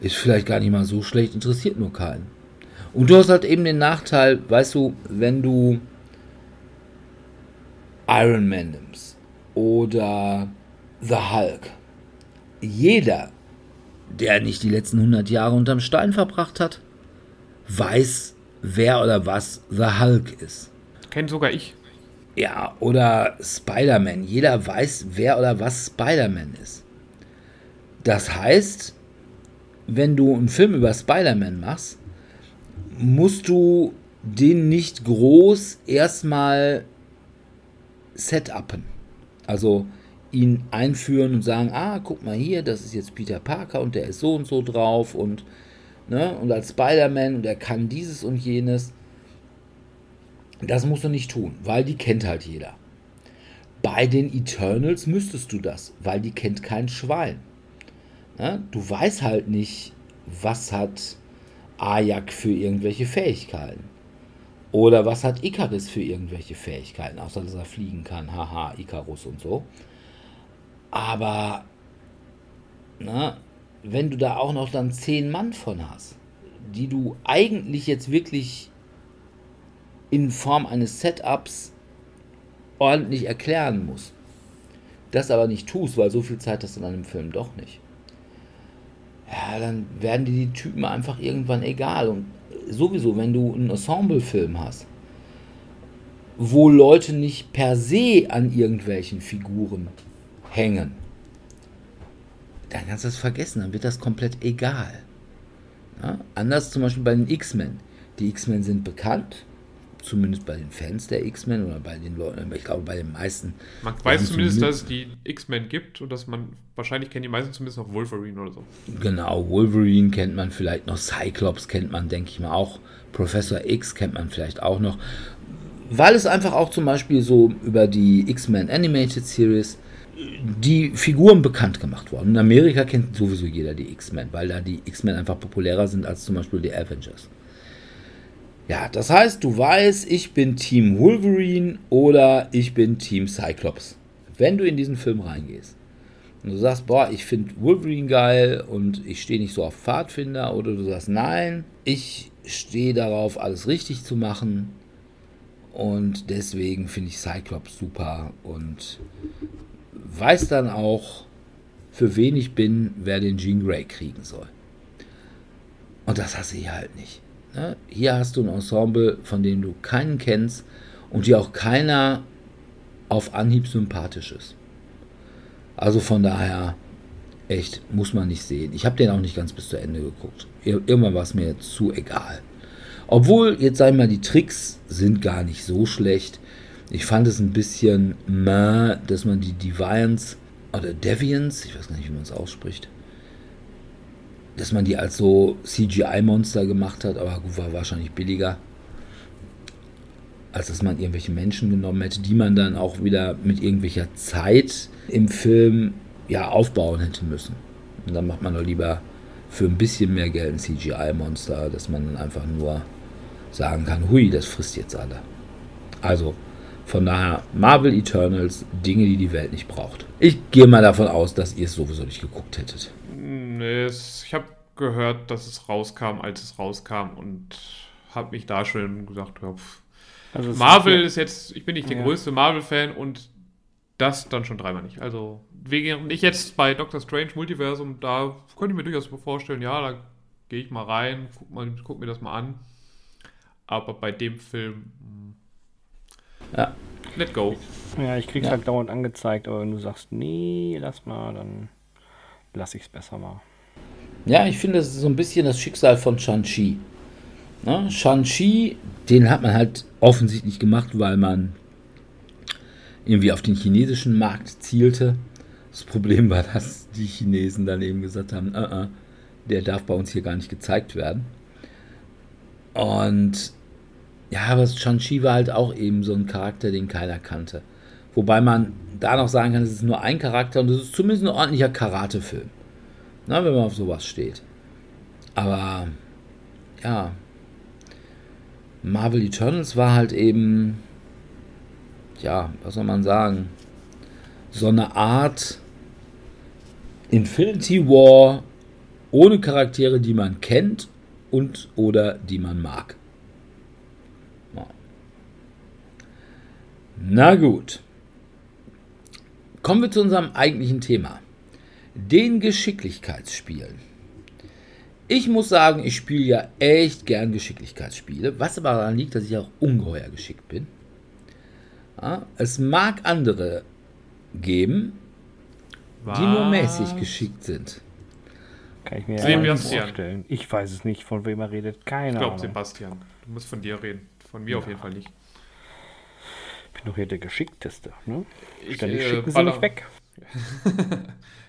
ist vielleicht gar nicht mal so schlecht, interessiert nur keinen. Und du hast halt eben den Nachteil, weißt du, wenn du Iron Man nimmst oder The Hulk. Jeder, der nicht die letzten 100 Jahre unterm Stein verbracht hat, weiß, wer oder was The Hulk ist. Kennt sogar ich. Ja, oder Spider-Man. Jeder weiß, wer oder was Spider-Man ist. Das heißt, wenn du einen Film über Spider-Man machst, musst du den nicht groß erstmal set-upen. Also ihn einführen und sagen, guck mal hier, das ist jetzt Peter Parker und der ist so und so drauf und, ne, und als Spider-Man und er kann dieses und jenes. Das musst du nicht tun, weil die kennt halt jeder. Bei den Eternals müsstest du das, weil die kennt kein Schwein. Ne? Du weißt halt nicht, was hat Ajak für irgendwelche Fähigkeiten. Oder was hat Icarus für irgendwelche Fähigkeiten, außer dass er fliegen kann, haha, Icarus und so. Aber, na, wenn du da auch noch dann 10 Mann von hast, die du eigentlich jetzt wirklich in Form eines Setups ordentlich erklären musst, das aber nicht tust, weil so viel Zeit hast du dann im Film doch nicht, ja, dann werden dir die Typen einfach irgendwann egal. Und sowieso, wenn du einen Ensemble-Film hast, wo Leute nicht per se an irgendwelchen Figuren hängen, dann kannst du das vergessen, dann wird das komplett egal. Ja? Anders zum Beispiel bei den X-Men. Die X-Men sind bekannt, zumindest bei den Fans der X-Men oder bei den Leuten, ich glaube bei den meisten. Man weiß zumindest, dass es die X-Men gibt und dass man, wahrscheinlich kennen die meisten zumindest noch Wolverine oder so. Genau, Wolverine kennt man vielleicht noch, Cyclops kennt man, denke ich mal auch, Professor X kennt man vielleicht auch noch, weil es einfach auch zum Beispiel so über die X-Men Animated Series die Figuren bekannt gemacht wurden. In Amerika kennt sowieso jeder die X-Men, weil da die X-Men einfach populärer sind als zum Beispiel die Avengers. Ja, das heißt, du weißt, ich bin Team Wolverine oder ich bin Team Cyclops. Wenn du in diesen Film reingehst und du sagst, boah, ich finde Wolverine geil und ich stehe nicht so auf Pfadfinder, oder du sagst, nein, ich stehe darauf, alles richtig zu machen und deswegen finde ich Cyclops super und weiß dann auch, für wen ich bin, wer den Jean Grey kriegen soll. Und das hasse ich halt nicht. Hier hast du ein Ensemble, von dem du keinen kennst und dir auch keiner auf Anhieb sympathisch ist. Also von daher, echt, muss man nicht sehen. Ich habe den auch nicht ganz bis zu Ende geguckt. Irgendwann war es mir zu egal. Obwohl, jetzt sag ich mal, die Tricks sind gar nicht so schlecht. Ich fand es ein bisschen mäh, dass man die Deviants oder Deviants, ich weiß gar nicht, wie man es ausspricht, dass man die als so CGI-Monster gemacht hat, aber gut, war wahrscheinlich billiger, als dass man irgendwelche Menschen genommen hätte, die man dann auch wieder mit irgendwelcher Zeit im Film ja aufbauen hätte müssen. Und dann macht man doch lieber für ein bisschen mehr Geld ein CGI-Monster, dass man dann einfach nur sagen kann, hui, das frisst jetzt alle. Also, von daher, Marvel Eternals, Dinge, die die Welt nicht braucht. Ich gehe mal davon aus, dass ihr es sowieso nicht geguckt hättet. Nee, ich habe gehört, dass es rauskam, als es rauskam, und habe mich da schon gesagt, also Marvel ist jetzt, ich bin nicht der größte Marvel-Fan und das dann schon dreimal nicht. Also wegen ich jetzt bei Doctor Strange Multiversum, da könnte ich mir durchaus vorstellen, ja, da gehe ich mal rein, guck mir das mal an. Aber bei dem Film, let go. Ja, ich krieg's halt dauernd angezeigt, aber wenn du sagst, nee, lass mal, dann lasse ich es besser mal. Ja, ich finde, das ist so ein bisschen das Schicksal von Shang-Chi. Ne? Shang-Chi, den hat man halt offensichtlich gemacht, weil man irgendwie auf den chinesischen Markt zielte. Das Problem war, dass die Chinesen dann eben gesagt haben, der darf bei uns hier gar nicht gezeigt werden. Und ja, aber Shang-Chi war halt auch eben so ein Charakter, den keiner kannte. Wobei man da noch sagen kann, es ist nur ein Charakter und es ist zumindest ein ordentlicher Karate-Film. Na, wenn man auf sowas steht. Aber, ja, Marvel Eternals war halt eben, ja, was soll man sagen, so eine Art Infinity War ohne Charaktere, die man kennt und oder die man mag. Na gut. Kommen wir zu unserem eigentlichen Thema, den Geschicklichkeitsspielen. Ich muss sagen, ich spiele ja echt gern Geschicklichkeitsspiele, was aber daran liegt, dass ich auch ungeheuer geschickt bin. Ja, es mag andere geben, was? Die nur mäßig geschickt sind. Kann ich mir nicht vorstellen. Ich weiß es nicht, von wem er redet. Keine Ahnung. Ich glaube, Sebastian. Du musst von dir reden. Von mir auf jeden Fall nicht. Ich bin doch hier der Geschickteste. Ne? Ständig schicken sie mich weg.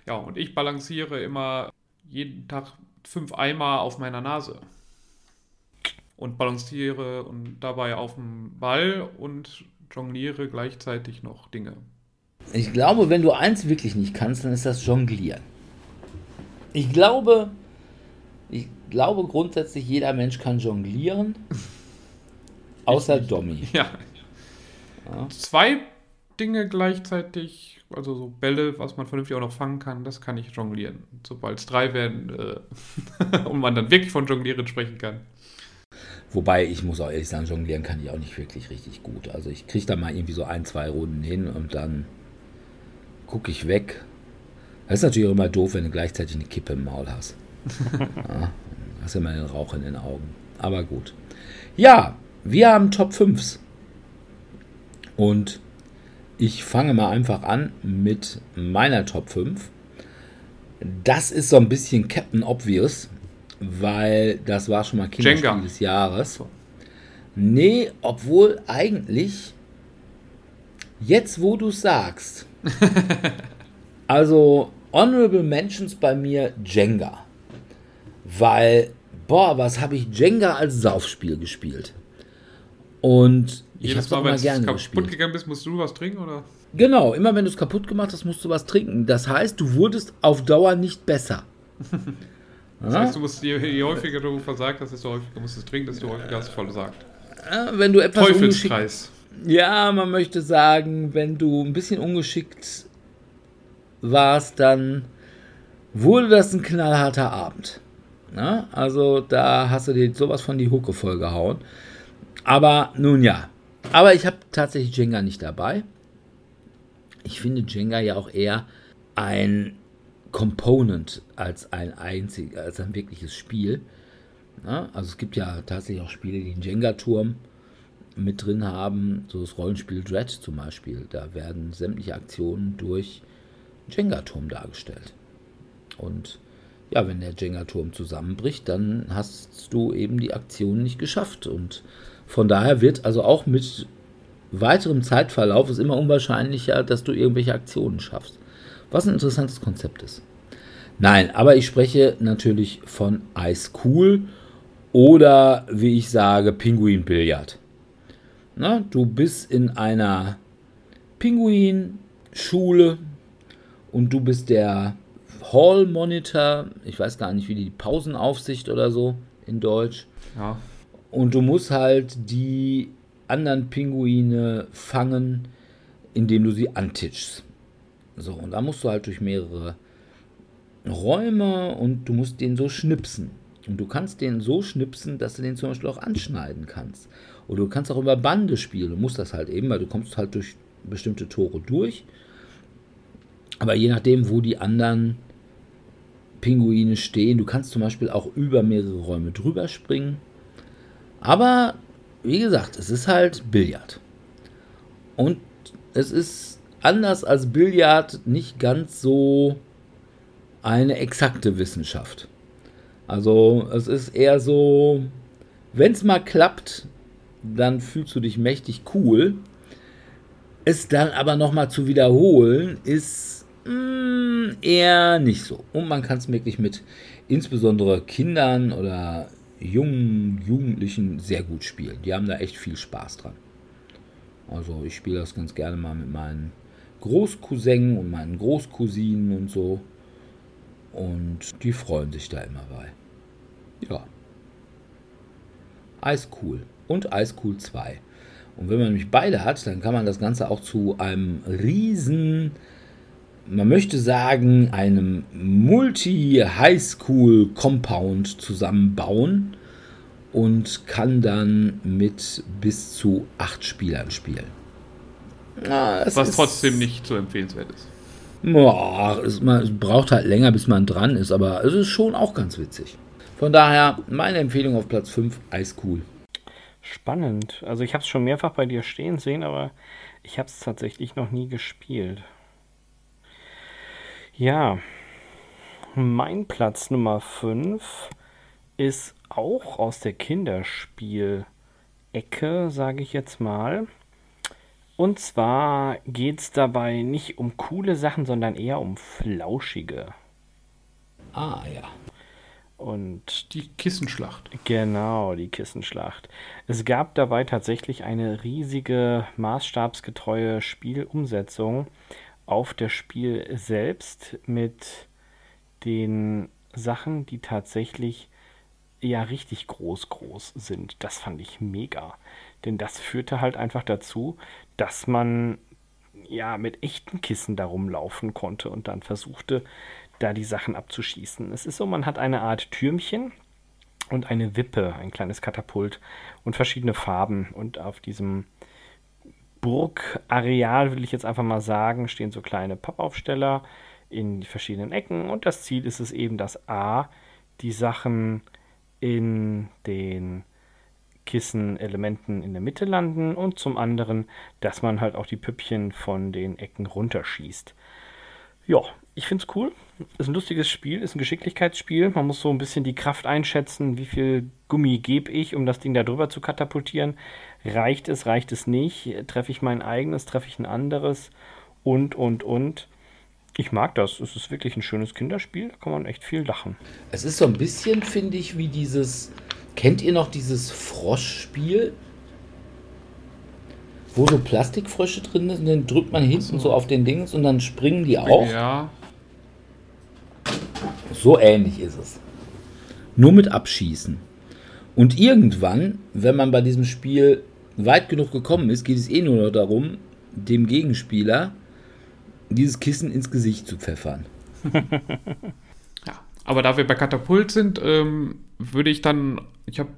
Ja, und ich balanciere immer jeden Tag 5 Eimer auf meiner Nase und balanciere und dabei auf dem Ball und jongliere gleichzeitig noch Dinge. Ich glaube, wenn du eins wirklich nicht kannst, dann ist das Jonglieren. Ich glaube grundsätzlich, jeder Mensch kann jonglieren, außer Domi. Ja. 2 Dinge gleichzeitig, also so Bälle, was man vernünftig auch noch fangen kann, das kann ich jonglieren. Sobald es 3 werden und man dann wirklich von Jonglieren sprechen kann. Wobei, ich muss auch ehrlich sagen, jonglieren kann ich auch nicht wirklich richtig gut. Also ich kriege da mal irgendwie so 1-2 Runden hin und dann gucke ich weg. Das ist natürlich auch immer doof, wenn du gleichzeitig eine Kippe im Maul hast. Ja, hast ja immer den Rauch in den Augen. Aber gut. Ja, wir haben Top 5s. Und ich fange mal einfach an mit meiner Top 5. Das ist so ein bisschen Captain Obvious, weil das war schon mal Kinderspiel Jenga des Jahres. Nee, obwohl eigentlich, jetzt wo du es sagst, also Honorable Mentions bei mir Jenga. Weil, was habe ich Jenga als Saufspiel gespielt? Und jedes Mal, wenn du kaputt gegangen bist, musst du was trinken, oder? Genau, immer wenn du es kaputt gemacht hast, musst du was trinken. Das heißt, du wurdest auf Dauer nicht besser. Das heißt, du musst, je häufiger du versagt hast, desto häufiger musst du trinken, desto häufiger hast du versagt. Wenn du etwas Teufelskreis. Ja, man möchte sagen, wenn du ein bisschen ungeschickt warst, dann wurde das ein knallharter Abend. Na? Also da hast du dir sowas von die Hucke vollgehauen. Aber nun ja. Aber ich habe tatsächlich Jenga nicht dabei. Ich finde Jenga ja auch eher ein Component als ein wirkliches Spiel. Ja, also es gibt ja tatsächlich auch Spiele, die einen Jenga-Turm mit drin haben. So das Rollenspiel Dredge zum Beispiel. Da werden sämtliche Aktionen durch Jenga-Turm dargestellt. Und ja, wenn der Jenga-Turm zusammenbricht, dann hast du eben die Aktion nicht geschafft. Und von daher wird also auch mit weiterem Zeitverlauf es immer unwahrscheinlicher, dass du irgendwelche Aktionen schaffst. Was ein interessantes Konzept ist. Nein, aber ich spreche natürlich von Ice Cool oder, wie ich sage, Pinguin-Billard. Na, du bist in einer Pinguin-Schule und du bist der Hall-Monitor, ich weiß gar nicht, wie die Pausenaufsicht oder so in Deutsch. Ja. Und du musst halt die anderen Pinguine fangen, indem du sie antitschst. So, und da musst du halt durch mehrere Räume und du musst den so schnipsen. Und du kannst den so schnipsen, dass du den zum Beispiel auch anschneiden kannst. Oder du kannst auch über Bande spielen. Du musst das halt eben, weil du kommst halt durch bestimmte Tore durch. Aber je nachdem, wo die anderen Pinguine stehen, du kannst zum Beispiel auch über mehrere Räume drüber springen. Aber, wie gesagt, es ist halt Billard. Und es ist anders als Billard nicht ganz so eine exakte Wissenschaft. Also es ist eher so, wenn es mal klappt, dann fühlst du dich mächtig cool. Es dann aber nochmal zu wiederholen, ist eher nicht so. Und man kann es wirklich mit insbesondere Kindern oder jungen Jugendlichen sehr gut spielen. Die haben da echt viel Spaß dran. Also ich spiele das ganz gerne mal mit meinen Großcousins und meinen Großcousinen und so. Und die freuen sich da immer bei. Ja. Ice Cool und Ice Cool 2. Und wenn man nämlich beide hat, dann kann man das Ganze auch zu einem riesen, man möchte sagen, einem Multi-Highschool-Compound zusammenbauen und kann dann mit bis zu 8 Spielern spielen. Was trotzdem nicht so empfehlenswert ist. Boah, es braucht halt länger, bis man dran ist, aber es ist schon auch ganz witzig. Von daher meine Empfehlung auf Platz 5, Ice Cool. Spannend. Also ich habe es schon mehrfach bei dir stehen sehen, aber ich habe es tatsächlich noch nie gespielt. Ja, mein Platz Nummer 5 ist auch aus der Kinderspielecke, sage ich jetzt mal. Und zwar geht es dabei nicht um coole Sachen, sondern eher um flauschige. Ah, ja. Und die Kissenschlacht. Genau, die Kissenschlacht. Es gab dabei tatsächlich eine riesige, maßstabsgetreue Spielumsetzung auf das Spiel selbst mit den Sachen, die tatsächlich ja richtig groß sind. Das fand ich mega. Denn das führte halt einfach dazu, dass man ja mit echten Kissen da rumlaufen konnte und dann versuchte, da die Sachen abzuschießen. Es ist so, man hat eine Art Türmchen und eine Wippe, ein kleines Katapult und verschiedene Farben. Und auf diesem Burgareal, will ich jetzt einfach mal sagen, stehen so kleine Pappaufsteller in verschiedenen Ecken. Und das Ziel ist es eben, dass A, die Sachen in den Kissen-Elementen in der Mitte landen und zum anderen, dass man halt auch die Püppchen von den Ecken runterschießt. Ja, ich finde es cool. Ist ein lustiges Spiel, ist ein Geschicklichkeitsspiel. Man muss so ein bisschen die Kraft einschätzen, wie viel Gummi gebe ich, um das Ding da drüber zu katapultieren. Reicht es nicht? Treffe ich mein eigenes, treffe ich ein anderes? Und. Ich mag das. Es ist wirklich ein schönes Kinderspiel. Da kann man echt viel lachen. Es ist so ein bisschen, finde ich, wie dieses... Kennt ihr noch dieses Froschspiel, wo so Plastikfrösche drin sind? Und dann drückt man hinten so auf den Dings und dann springen die auf. Ja. So ähnlich ist es. Nur mit Abschießen. Und irgendwann, wenn man bei diesem Spiel weit genug gekommen ist, geht es eh nur noch darum, dem Gegenspieler dieses Kissen ins Gesicht zu pfeffern. Ja, aber da wir bei Katapult sind, würde ich dann... Ich habe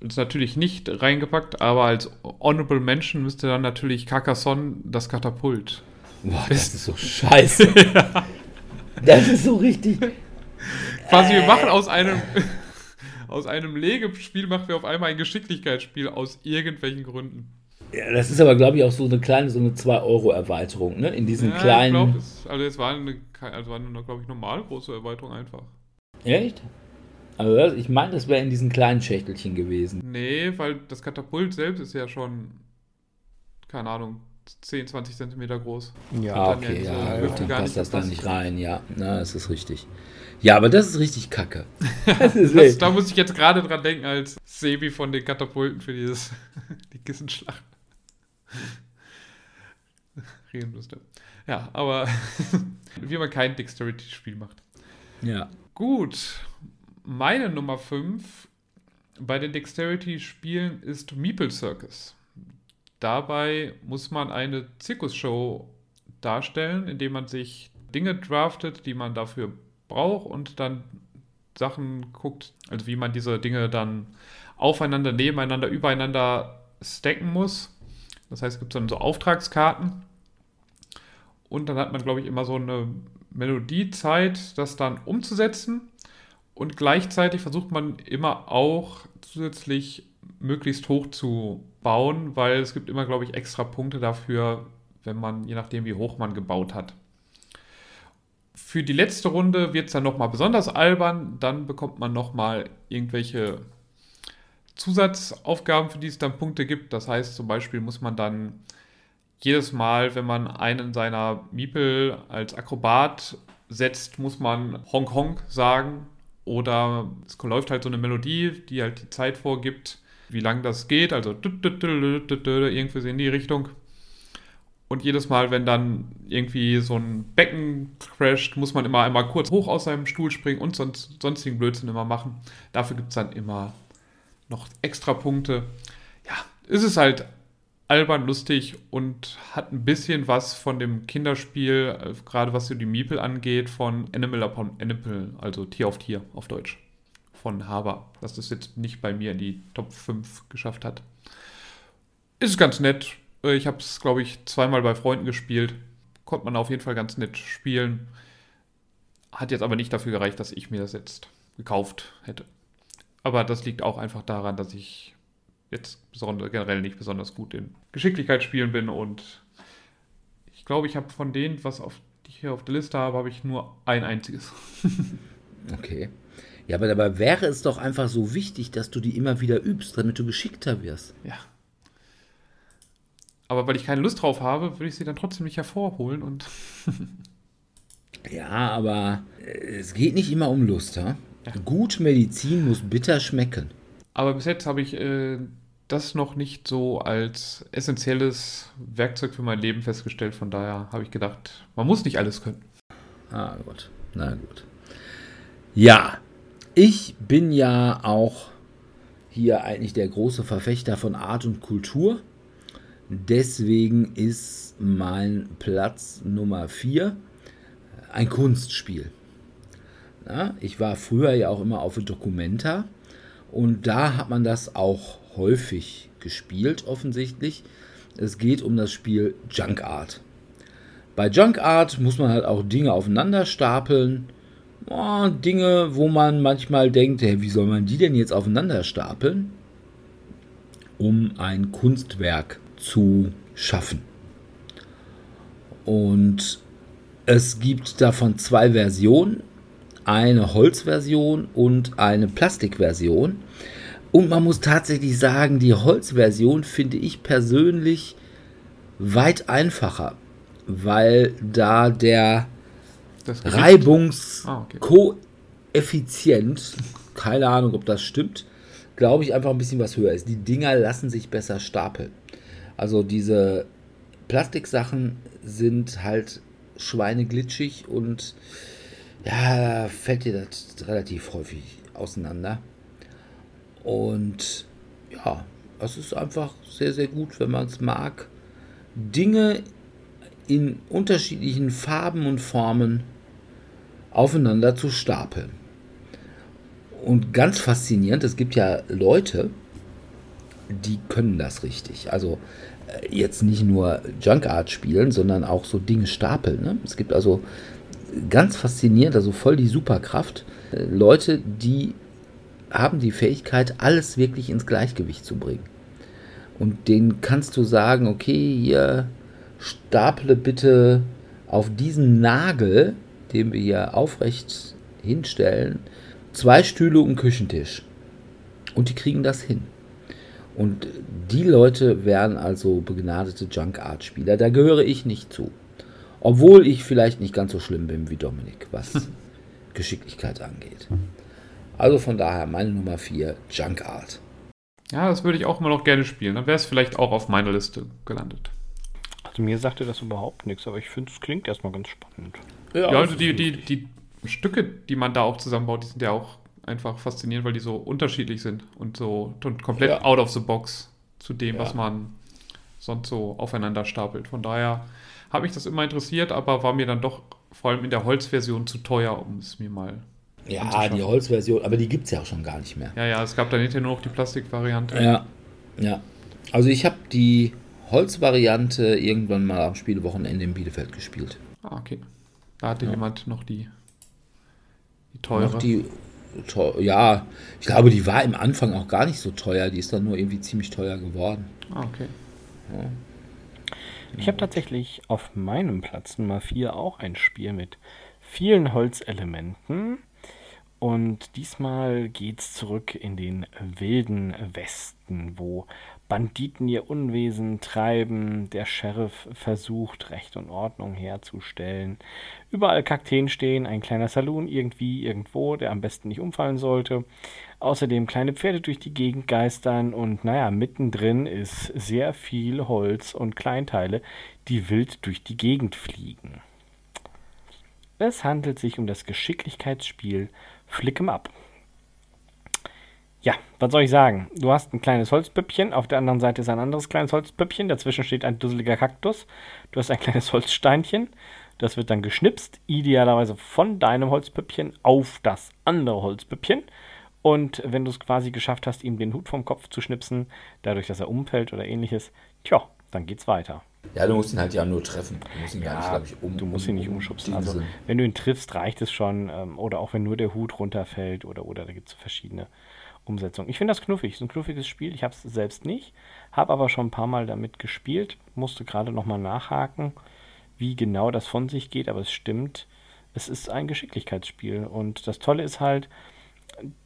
es natürlich nicht reingepackt, aber als Honorable Mention müsste dann natürlich Carcassonne das Katapult. Boah, das ist so scheiße. Ja. Das ist so richtig. Quasi, wir machen aus einem Legespiel machen wir auf einmal ein Geschicklichkeitsspiel aus irgendwelchen Gründen. Ja, das ist aber, glaube ich, auch so eine kleine, so eine 2-Euro-Erweiterung, ne? In diesen kleinen... Ich glaube, es war eine normal große Erweiterung einfach. Echt? Also ich meine, das wäre in diesen kleinen Schächtelchen gewesen. Nee, weil das Katapult selbst ist ja schon, keine Ahnung, 10, 20 Zentimeter groß. Ja, okay, ja, dann passt das da nicht rein, ja. Na, das ist richtig. Ja, aber das ist richtig kacke. Da muss ich jetzt gerade dran denken, als Sebi von den Katapulten für die Kissenschlacht. Reden musste. Ja, aber wie man kein Dexterity-Spiel macht. Ja. Gut. Meine Nummer 5 bei den Dexterity-Spielen ist Meeple Circus. Dabei muss man eine Zirkusshow darstellen, indem man sich Dinge draftet, die man dafür braucht und dann Sachen guckt, also wie man diese Dinge dann aufeinander, nebeneinander, übereinander stacken muss. Das heißt, es gibt dann so Auftragskarten und dann hat man, glaube ich, immer so eine Melodiezeit, das dann umzusetzen. Und gleichzeitig versucht man immer auch zusätzlich möglichst hoch zu bauen, weil es gibt immer, glaube ich, extra Punkte dafür, wenn man, je nachdem wie hoch man gebaut hat. Für die letzte Runde wird es dann nochmal besonders albern, dann bekommt man nochmal irgendwelche Zusatzaufgaben, für die es dann Punkte gibt. Das heißt, zum Beispiel muss man dann jedes Mal, wenn man einen seiner Meeple als Akrobat setzt, muss man Honk Honk sagen. Oder es läuft halt so eine Melodie, die halt die Zeit vorgibt, wie lang das geht. Also irgendwie in die Richtung. Und jedes Mal, wenn dann irgendwie so ein Becken crasht, muss man immer einmal kurz hoch aus seinem Stuhl springen und sonstigen Blödsinn immer machen. Dafür gibt es dann immer noch extra Punkte. Ja, es ist halt albern lustig und hat ein bisschen was von dem Kinderspiel, gerade was so die Meeple angeht, von Animal upon Animal, also Tier auf Deutsch, von Haber, dass das jetzt nicht bei mir in die Top 5 geschafft hat. Ist ganz nett. Ich habe es, glaube ich, zweimal bei Freunden gespielt. Konnte man auf jeden Fall ganz nett spielen. Hat jetzt aber nicht dafür gereicht, dass ich mir das jetzt gekauft hätte. Aber das liegt auch einfach daran, dass ich jetzt generell nicht besonders gut in Geschicklichkeitsspielen bin. Und ich glaube, ich habe von denen, was die ich hier auf der Liste habe, habe ich nur ein einziges. Okay. Ja, aber dabei wäre es doch einfach so wichtig, dass du die immer wieder übst, damit du geschickter wirst. Ja. Aber weil ich keine Lust drauf habe, würde ich sie dann trotzdem nicht hervorholen und... Ja, aber es geht nicht immer um Lust, ha? Ja. Gut Medizin muss bitter schmecken. Aber bis jetzt habe ich das noch nicht so als essentielles Werkzeug für mein Leben festgestellt. Von daher habe ich gedacht, man muss nicht alles können. Ah Gott, na gut. Ja, ich bin ja auch hier eigentlich der große Verfechter von Art und Kultur. Deswegen ist mein Platz Nummer 4 ein Kunstspiel. Ja, ich war früher ja auch immer auf Documenta und da hat man das auch häufig gespielt, offensichtlich. Es geht um das Spiel Junk Art. Bei Junk Art muss man halt auch Dinge aufeinander stapeln. Oh, Dinge, wo man manchmal denkt, hey, wie soll man die denn jetzt aufeinander stapeln, um ein Kunstwerk zu schaffen. Und es gibt davon 2 Versionen, eine Holzversion und eine Plastikversion. Und man muss tatsächlich sagen, die Holzversion finde ich persönlich weit einfacher, weil da der Reibungskoeffizient, keine Ahnung, ob das stimmt, glaube ich, einfach ein bisschen was höher ist. Die Dinger lassen sich besser stapeln. Also diese Plastiksachen sind halt schweineglitschig und ja, fällt dir das relativ häufig auseinander. Und ja, es ist einfach sehr, sehr gut, wenn man es mag, Dinge in unterschiedlichen Farben und Formen aufeinander zu stapeln. Und ganz faszinierend, es gibt ja Leute, die können das richtig. Also jetzt nicht nur Junk Art spielen, sondern auch so Dinge stapeln. Ne? Es gibt also ganz faszinierend, also voll die Superkraft, Leute, die haben die Fähigkeit, alles wirklich ins Gleichgewicht zu bringen. Und denen kannst du sagen, okay, hier staple bitte auf diesen Nagel, den wir hier aufrecht hinstellen, 2 Stühle und einen Küchentisch. Und die kriegen das hin. Und die Leute wären also begnadete Junk-Art-Spieler. Da gehöre ich nicht zu. Obwohl ich vielleicht nicht ganz so schlimm bin wie Dominik, was Geschicklichkeit angeht. Also von daher meine Nummer 4, Junk Art. Ja, das würde ich auch immer noch gerne spielen. Dann wäre es vielleicht auch auf meiner Liste gelandet. Also mir sagte das überhaupt nichts, aber ich finde, es klingt erstmal ganz spannend. Ja, also die Stücke, die man da auch zusammenbaut, die sind ja auch einfach faszinierend, weil die so unterschiedlich sind und so und komplett out of the box zu dem, was man sonst so aufeinander stapelt. Von daher habe mich das immer interessiert, aber war mir dann doch vor allem in der Holzversion zu teuer, um es mir mal anzuschauen. Die Holzversion, aber die gibt es ja auch schon gar nicht mehr. Ja, es gab dann hinterher nur noch die Plastikvariante. Ja. Also ich habe die Holzvariante irgendwann mal am Spielwochenende in Bielefeld gespielt. Ah, okay. Da hatte jemand noch die teure. Ja, ich glaube, die war im Anfang auch gar nicht so teuer. Die ist dann nur irgendwie ziemlich teuer geworden. Ah, okay. Ja. Ich habe tatsächlich auf meinem Platz Nummer 4 auch ein Spiel mit vielen Holzelementen. Und diesmal geht's zurück in den wilden Westen, wo Banditen ihr Unwesen treiben, der Sheriff versucht, Recht und Ordnung herzustellen. Überall Kakteen stehen, ein kleiner Saloon irgendwie, irgendwo, der am besten nicht umfallen sollte. Außerdem kleine Pferde durch die Gegend geistern und mittendrin ist sehr viel Holz und Kleinteile, die wild durch die Gegend fliegen. Es handelt sich um das Geschicklichkeitsspiel Flick'em Up. Ja, was soll ich sagen? Du hast ein kleines Holzpüppchen, auf der anderen Seite ist ein anderes kleines Holzpüppchen, dazwischen steht ein dusseliger Kaktus, du hast ein kleines Holzsteinchen, das wird dann geschnipst, idealerweise von deinem Holzpüppchen auf das andere Holzpüppchen. Und wenn du es quasi geschafft hast, ihm den Hut vom Kopf zu schnipsen, dadurch, dass er umfällt oder ähnliches, dann geht's weiter. Ja, du musst ihn halt ja nur treffen. Du musst ihn ja, gar nicht, glaube ich, umschubsen. Du musst ihn nicht umschubsen. Also, wenn du ihn triffst, reicht es schon. Oder auch wenn nur der Hut runterfällt oder da gibt es verschiedene Umsetzungen. Ich finde das knuffig. Es ist ein knuffiges Spiel. Ich habe es selbst nicht. Habe aber schon ein paar Mal damit gespielt. Musste gerade nochmal nachhaken, wie genau das von sich geht. Aber es stimmt, es ist ein Geschicklichkeitsspiel. Und das Tolle ist halt,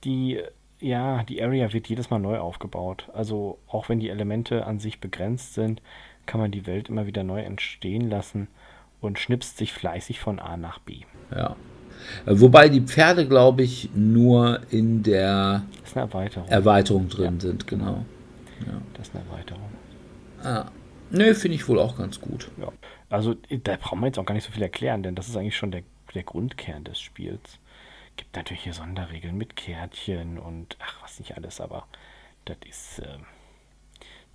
die Area wird jedes Mal neu aufgebaut. Also auch wenn die Elemente an sich begrenzt sind, kann man die Welt immer wieder neu entstehen lassen und schnipst sich fleißig von A nach B. Ja. Wobei die Pferde, glaube ich, nur in der Erweiterung drin sind, genau. Ja. Das ist eine Erweiterung. Ah. Nö, finde ich wohl auch ganz gut. Ja. Also da brauchen wir jetzt auch gar nicht so viel erklären, denn das ist eigentlich schon der Grundkern des Spiels. Gibt natürlich hier Sonderregeln mit Kärtchen und was nicht alles, aber das ist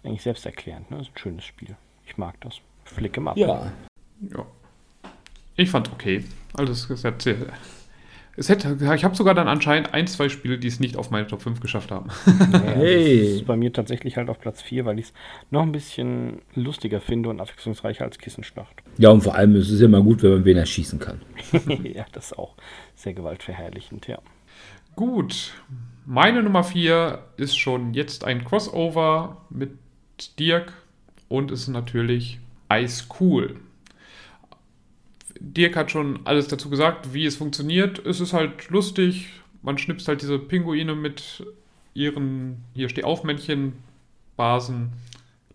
eigentlich selbsterklärend, ne? Das ist ein schönes Spiel. Ich mag das. Flick'em Up. Ja. Ich fand's okay. Also ich habe sogar dann anscheinend 1, 2 Spiele, die es nicht auf meine Top 5 geschafft haben. Ja, hey. Das ist bei mir tatsächlich halt auf Platz 4, weil ich es noch ein bisschen lustiger finde und abwechslungsreicher als Kissenschlacht. Ja, und vor allem ist es immer gut, wenn man wen erschießen kann. Ja, das ist auch sehr gewaltverherrlichend, ja. Gut. Meine Nummer 4 ist schon jetzt ein Crossover mit Dirk und ist natürlich Ice Cool. Dirk hat schon alles dazu gesagt, wie es funktioniert. Es ist halt lustig. Man schnipst halt diese Pinguine mit ihren hier Steh-auf-Männchen-Basen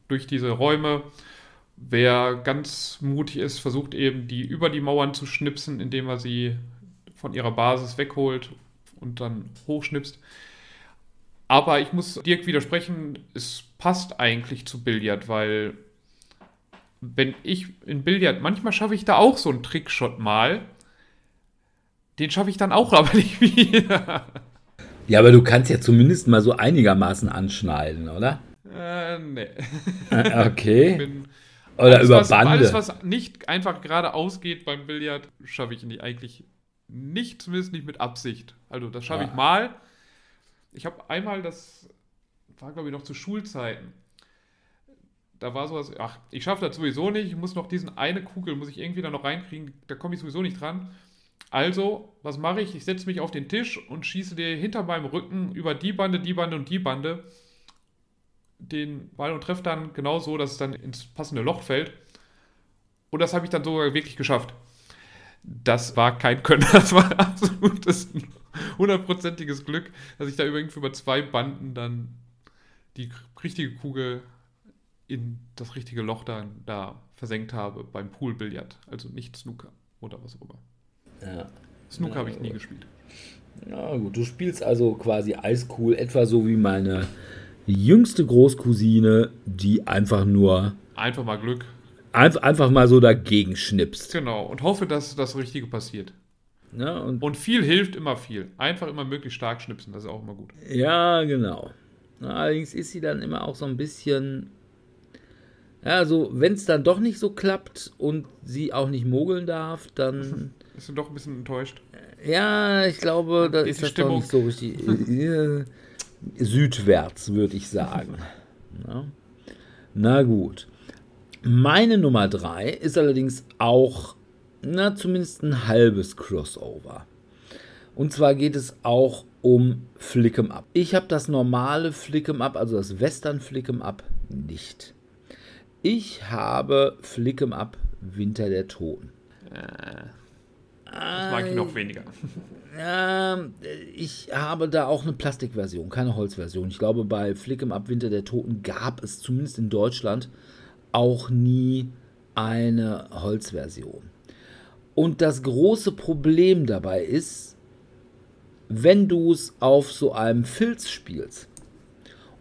durch diese Räume. Wer ganz mutig ist, versucht eben, die über die Mauern zu schnipsen, indem er sie von ihrer Basis wegholt und dann hochschnippst. Aber ich muss Dirk widersprechen, es passt eigentlich zu Billard, weil wenn ich in Billard, manchmal schaffe ich da auch so einen Trickshot mal, den schaffe ich dann auch aber nicht wieder. Ja, aber du kannst ja zumindest mal so einigermaßen anschneiden, oder? Nee. Okay. Oder alles, über Bande. Alles, was nicht einfach geradeaus geht beim Billard, schaffe ich nicht eigentlich. Nicht, zumindest nicht mit Absicht. Also das schaffe ich mal. Ich habe einmal, das war glaube ich noch zu Schulzeiten, da war sowas, ich schaffe das sowieso nicht, ich muss noch eine Kugel, muss ich irgendwie da noch reinkriegen, da komme ich sowieso nicht dran. Also, was mache ich? Ich setze mich auf den Tisch und schieße dir hinter meinem Rücken über die Bande den Ball und treffe dann genau so, dass es dann ins passende Loch fällt. Und das habe ich dann sogar wirklich geschafft. Das war kein Können, das war absolutes 100%iges Glück, dass ich da übrigens über 2 Banden dann die richtige Kugel in das richtige Loch dann da versenkt habe beim Poolbillard. Also nicht Snooker oder was auch immer. Ja. Snooker habe ich nie gespielt. Ja, gut. Du spielst also quasi Ice Cool, etwa so wie meine jüngste Großcousine, die einfach mal Glück. Einfach mal so dagegen schnippst. Genau, und hoffe, dass das Richtige passiert. Ja, und viel hilft immer viel. Einfach immer möglichst stark schnipsen, das ist auch immer gut. Ja, genau. Allerdings ist sie dann immer auch so ein bisschen, also wenn es dann doch nicht so klappt und sie auch nicht mogeln darf, dann bist du doch ein bisschen enttäuscht. Ja, ich glaube, da ist die Stimmung doch nicht so richtig südwärts, würde ich sagen. Ja. Na gut. Meine Nummer 3 ist allerdings auch, zumindest ein halbes Crossover. Und zwar geht es auch um Flick'em Up. Ich habe das normale Flick'em Up, also das Western Flick'em Up, nicht. Ich habe Flick'em Up Winter der Toten. Das mag ich noch weniger. Ich habe da auch eine Plastikversion, keine Holzversion. Ich glaube, bei Flick'em Up Winter der Toten gab es zumindest in Deutschland auch nie eine Holzversion. Und das große Problem dabei ist, wenn du es auf so einem Filz spielst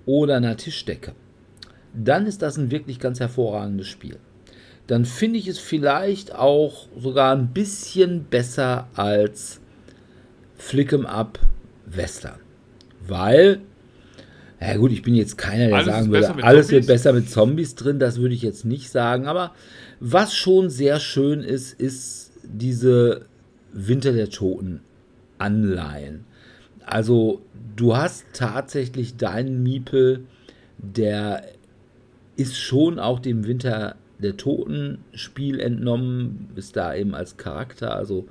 oder einer Tischdecke, dann ist das ein wirklich ganz hervorragendes Spiel. Dann finde ich es vielleicht auch sogar ein bisschen besser als Flick'em Up Western. Weil, ja gut, ich bin jetzt keiner, der sagen würde, alles wird besser mit Zombies drin, das würde ich jetzt nicht sagen, aber was schon sehr schön ist, ist diese Winter der Toten Anleihen. Also du hast tatsächlich deinen Miepel, der ist schon auch dem Winter der Toten Spiel entnommen, ist da eben als Charakter, also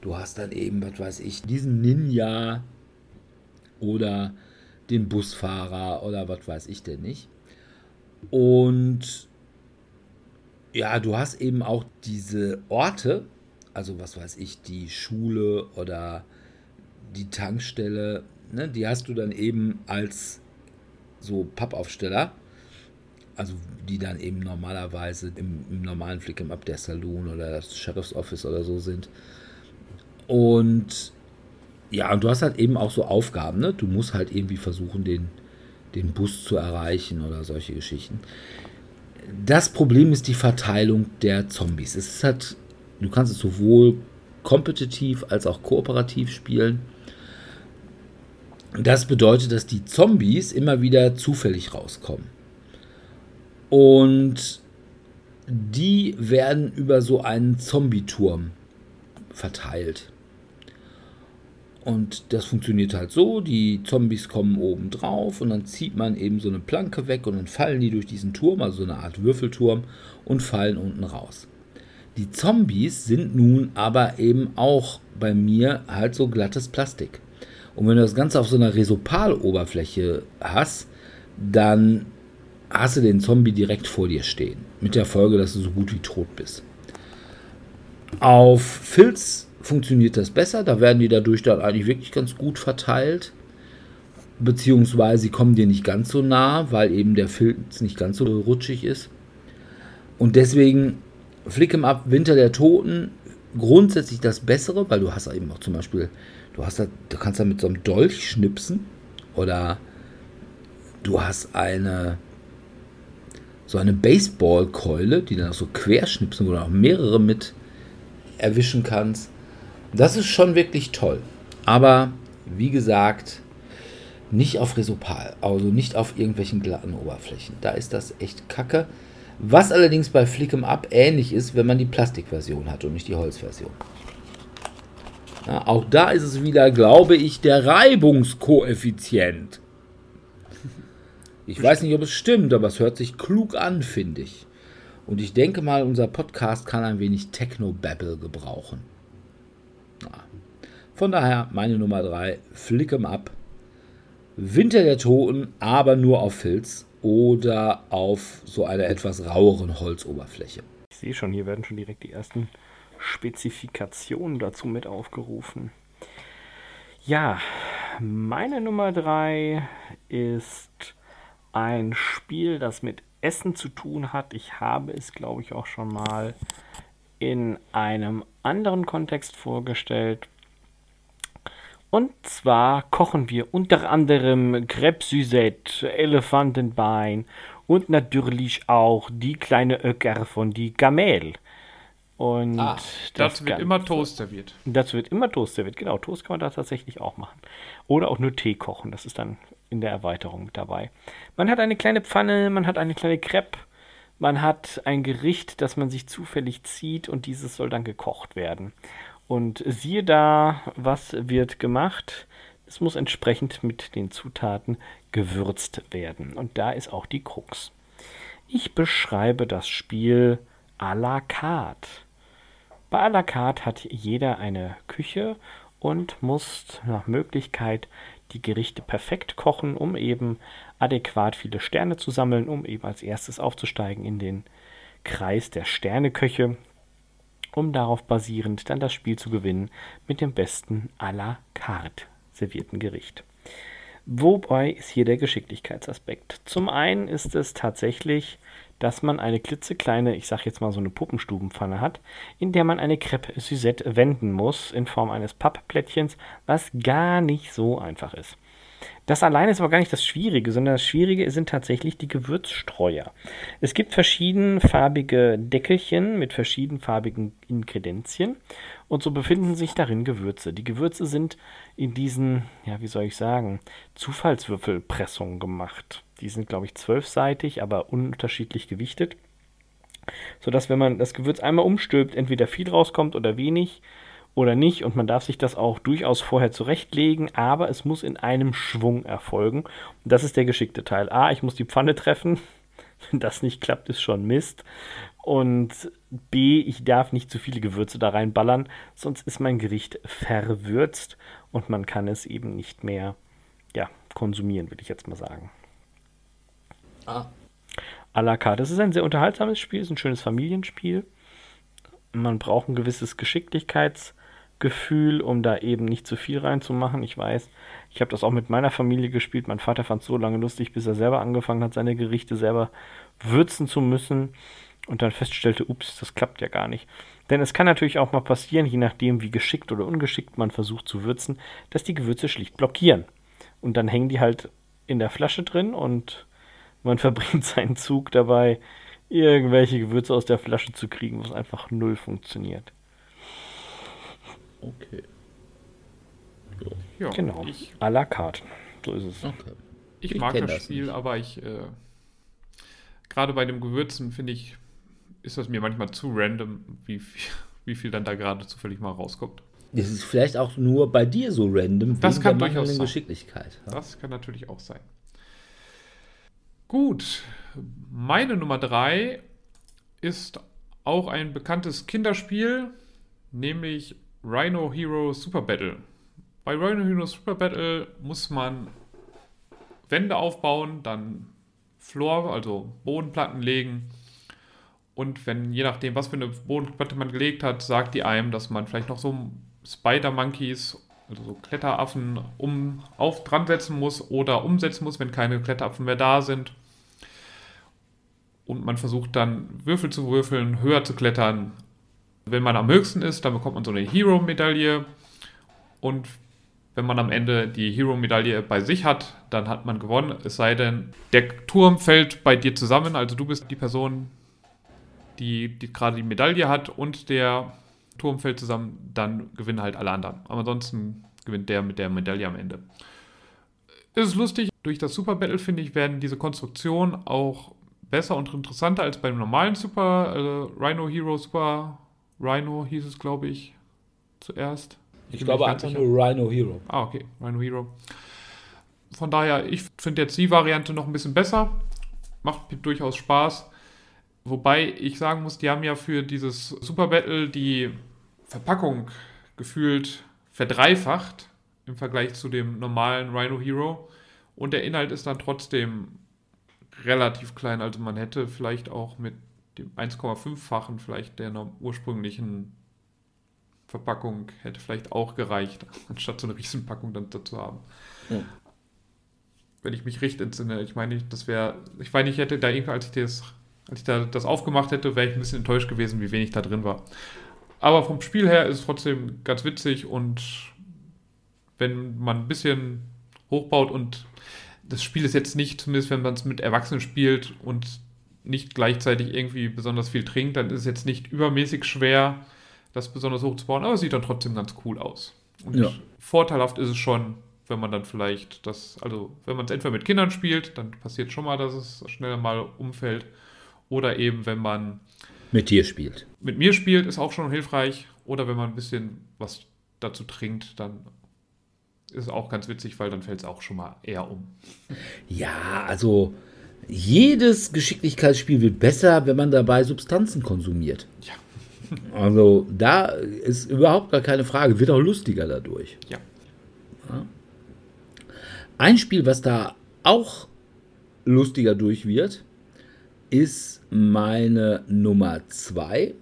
du hast dann eben, was weiß ich, diesen Ninja oder den Busfahrer oder was weiß ich denn nicht. Und ja, du hast eben auch diese Orte, also was weiß ich, die Schule oder die Tankstelle, ne, die hast du dann eben als so Pappaufsteller, also die dann eben normalerweise im normalen Flick'em Up der Saloon oder das Sheriff's Office oder so sind. Und ja, und du hast halt eben auch so Aufgaben, ne? Du musst halt irgendwie versuchen, den Bus zu erreichen oder solche Geschichten. Das Problem ist die Verteilung der Zombies. Es ist halt, du kannst es sowohl kompetitiv als auch kooperativ spielen. Das bedeutet, dass die Zombies immer wieder zufällig rauskommen. Und die werden über so einen Zombieturm verteilt. Und das funktioniert halt so, die Zombies kommen oben drauf und dann zieht man eben so eine Planke weg und dann fallen die durch diesen Turm, also so eine Art Würfelturm, und fallen unten raus. Die Zombies sind nun aber eben auch bei mir halt so glattes Plastik. Und wenn du das Ganze auf so einer Resopal-Oberfläche hast, dann hast du den Zombie direkt vor dir stehen. Mit der Folge, dass du so gut wie tot bist. Auf Filz funktioniert das besser, da werden die dadurch dann eigentlich wirklich ganz gut verteilt, beziehungsweise sie kommen dir nicht ganz so nah, weil eben der Filz nicht ganz so rutschig ist. Und deswegen Flick'em Up Winter der Toten grundsätzlich das Bessere, weil du hast eben auch zum Beispiel, du kannst da mit so einem Dolch schnipsen oder du hast so eine Baseballkeule, die dann auch so querschnipsen, wo du auch mehrere mit erwischen kannst. Das ist schon wirklich toll. Aber, wie gesagt, nicht auf Resopal, also nicht auf irgendwelchen glatten Oberflächen. Da ist das echt kacke. Was allerdings bei Flick'em Up ähnlich ist, wenn man die Plastikversion hat und nicht die Holzversion. Ja, auch da ist es wieder, glaube ich, der Reibungskoeffizient. Ich weiß nicht, ob es stimmt, aber es hört sich klug an, finde ich. Und ich denke mal, unser Podcast kann ein wenig Techno-Babble gebrauchen. Ja. Von daher meine Nummer 3, Flick'em Up, Winter der Toten, aber nur auf Filz oder auf so einer etwas raueren Holzoberfläche. Ich sehe schon, hier werden schon direkt die ersten Spezifikationen dazu mit aufgerufen. Ja, meine Nummer 3 ist ein Spiel, das mit Essen zu tun hat. Ich habe es, glaube ich, auch schon mal in einem anderen Kontext vorgestellt. Und zwar kochen wir unter anderem Krebssüßet, Elefantenbein und natürlich auch die kleine Öcker von die Kamel. Und das wird immer Toast serviert. Das wird immer Toast serviert, genau. Toast kann man da tatsächlich auch machen. Oder auch nur Tee kochen, das ist dann in der Erweiterung mit dabei. Man hat eine kleine Pfanne, man hat eine kleine Crepe, man hat ein Gericht, das man sich zufällig zieht und dieses soll dann gekocht werden. Und siehe da, was wird gemacht? Es muss entsprechend mit den Zutaten gewürzt werden. Und da ist auch die Krux. Ich beschreibe das Spiel à la carte. Bei à la carte hat jeder eine Küche und muss nach Möglichkeit die Gerichte perfekt kochen, um eben adäquat viele Sterne zu sammeln, um eben als erstes aufzusteigen in den Kreis der Sterneköche, um darauf basierend dann das Spiel zu gewinnen mit dem besten à la carte servierten Gericht. Wobei ist hier der Geschicklichkeitsaspekt? Zum einen ist es tatsächlich, dass man eine klitzekleine, ich sage jetzt mal so eine Puppenstubenpfanne hat, in der man eine Crêpe Suzette wenden muss in Form eines Pappplättchens, was gar nicht so einfach ist. Das alleine ist aber gar nicht das Schwierige, sondern das Schwierige sind tatsächlich die Gewürzstreuer. Es gibt verschiedenfarbige Deckelchen mit verschiedenfarbigen Inkredenzien und so befinden sich darin Gewürze. Die Gewürze sind in diesen, ja, wie soll ich sagen, Zufallswürfelpressungen gemacht. Die sind, glaube ich, 12-seitig, aber unterschiedlich gewichtet, sodass, wenn man das Gewürz einmal umstülpt, entweder viel rauskommt oder wenig oder nicht. Und man darf sich das auch durchaus vorher zurechtlegen, aber es muss in einem Schwung erfolgen. Und das ist der geschickte Teil. Ich muss die Pfanne treffen, wenn das nicht klappt, ist schon Mist. Und B, ich darf nicht zu viele Gewürze da reinballern, sonst ist mein Gericht verwürzt und man kann es eben nicht mehr, ja, konsumieren, würde ich jetzt mal sagen. Ah. À la carte. Das ist ein sehr unterhaltsames Spiel, ist ein schönes Familienspiel. Man braucht ein gewisses Geschicklichkeitsgefühl, um da eben nicht zu viel reinzumachen. Ich weiß, ich habe das auch mit meiner Familie gespielt. Mein Vater fand es so lange lustig, bis er selber angefangen hat, seine Gerichte selber würzen zu müssen und dann feststellte, ups, das klappt ja gar nicht. Denn es kann natürlich auch mal passieren, je nachdem, wie geschickt oder ungeschickt man versucht zu würzen, dass die Gewürze schlicht blockieren. Und dann hängen die halt in der Flasche drin und man verbringt seinen Zug dabei, irgendwelche Gewürze aus der Flasche zu kriegen, was einfach null funktioniert. Okay. Ja, genau, à la carte. So ist es. Okay. Ich mag das Spiel, nicht. Aber ich gerade bei dem Gewürzen, finde ich, ist das mir manchmal zu random, wie viel dann da gerade zufällig mal rauskommt. Das ist vielleicht auch nur bei dir so random, das kann durchaus sein. Geschicklichkeit. Ja. Das kann natürlich auch sein. Gut, meine Nummer 3 ist auch ein bekanntes Kinderspiel, nämlich Rhino Hero Super Battle. Bei Rhino Hero Super Battle muss man Wände aufbauen, dann Floor, also Bodenplatten legen und wenn, je nachdem, was für eine Bodenplatte man gelegt hat, sagt die einem, dass man vielleicht noch so Spider-Monkeys, also so Kletteraffen dran setzen muss oder umsetzen muss, wenn keine Kletteraffen mehr da sind. Und man versucht dann, Würfel zu würfeln, höher zu klettern. Wenn man am höchsten ist, dann bekommt man so eine Hero-Medaille. Und wenn man am Ende die Hero-Medaille bei sich hat, dann hat man gewonnen. Es sei denn, der Turm fällt bei dir zusammen. Also du bist die Person, die gerade die Medaille hat und der Turm fällt zusammen, dann gewinnen halt alle anderen. Aber ansonsten gewinnt der mit der Medaille am Ende. Ist lustig. Durch das Super Battle, finde ich, werden diese Konstruktionen auch besser und interessanter als beim normalen Rhino Hero hieß es, glaube ich, zuerst. Ich glaube einfach nur Rhino Hero. Ah, okay, Rhino Hero. Von daher, ich finde jetzt die Variante noch ein bisschen besser. Macht durchaus Spaß. Wobei ich sagen muss, die haben ja für dieses Super Battle die Verpackung gefühlt verdreifacht im Vergleich zu dem normalen Rhino Hero. Und der Inhalt ist dann trotzdem relativ klein. Also man hätte vielleicht auch mit dem 1,5-fachen vielleicht der ursprünglichen Verpackung hätte vielleicht auch gereicht, anstatt so eine Riesenpackung dann dazu haben. Ja. Wenn ich mich richtig entsinne. Ich meine, ich hätte da irgendwie, als ich da das aufgemacht hätte, wäre ich ein bisschen enttäuscht gewesen, wie wenig da drin war. Aber vom Spiel her ist es trotzdem ganz witzig und wenn man ein bisschen hochbaut und das Spiel ist jetzt nicht, zumindest wenn man es mit Erwachsenen spielt und nicht gleichzeitig irgendwie besonders viel trinkt, dann ist es jetzt nicht übermäßig schwer, das besonders hochzubauen, aber es sieht dann trotzdem ganz cool aus. Und ja. Vorteilhaft ist es schon, wenn man dann vielleicht wenn man es entweder mit Kindern spielt, dann passiert schon mal, dass es schneller mal umfällt. Oder eben, wenn man mit dir spielt. Mit mir spielt, ist auch schon hilfreich. Oder wenn man ein bisschen was dazu trinkt, dann ist es auch ganz witzig, weil dann fällt es auch schon mal eher um. Ja, also jedes Geschicklichkeitsspiel wird besser, wenn man dabei Substanzen konsumiert. Ja. Also da ist überhaupt gar keine Frage. Wird auch lustiger dadurch. Ja. Ja. Ein Spiel, was da auch lustiger durch wird, ist meine Nummer 2.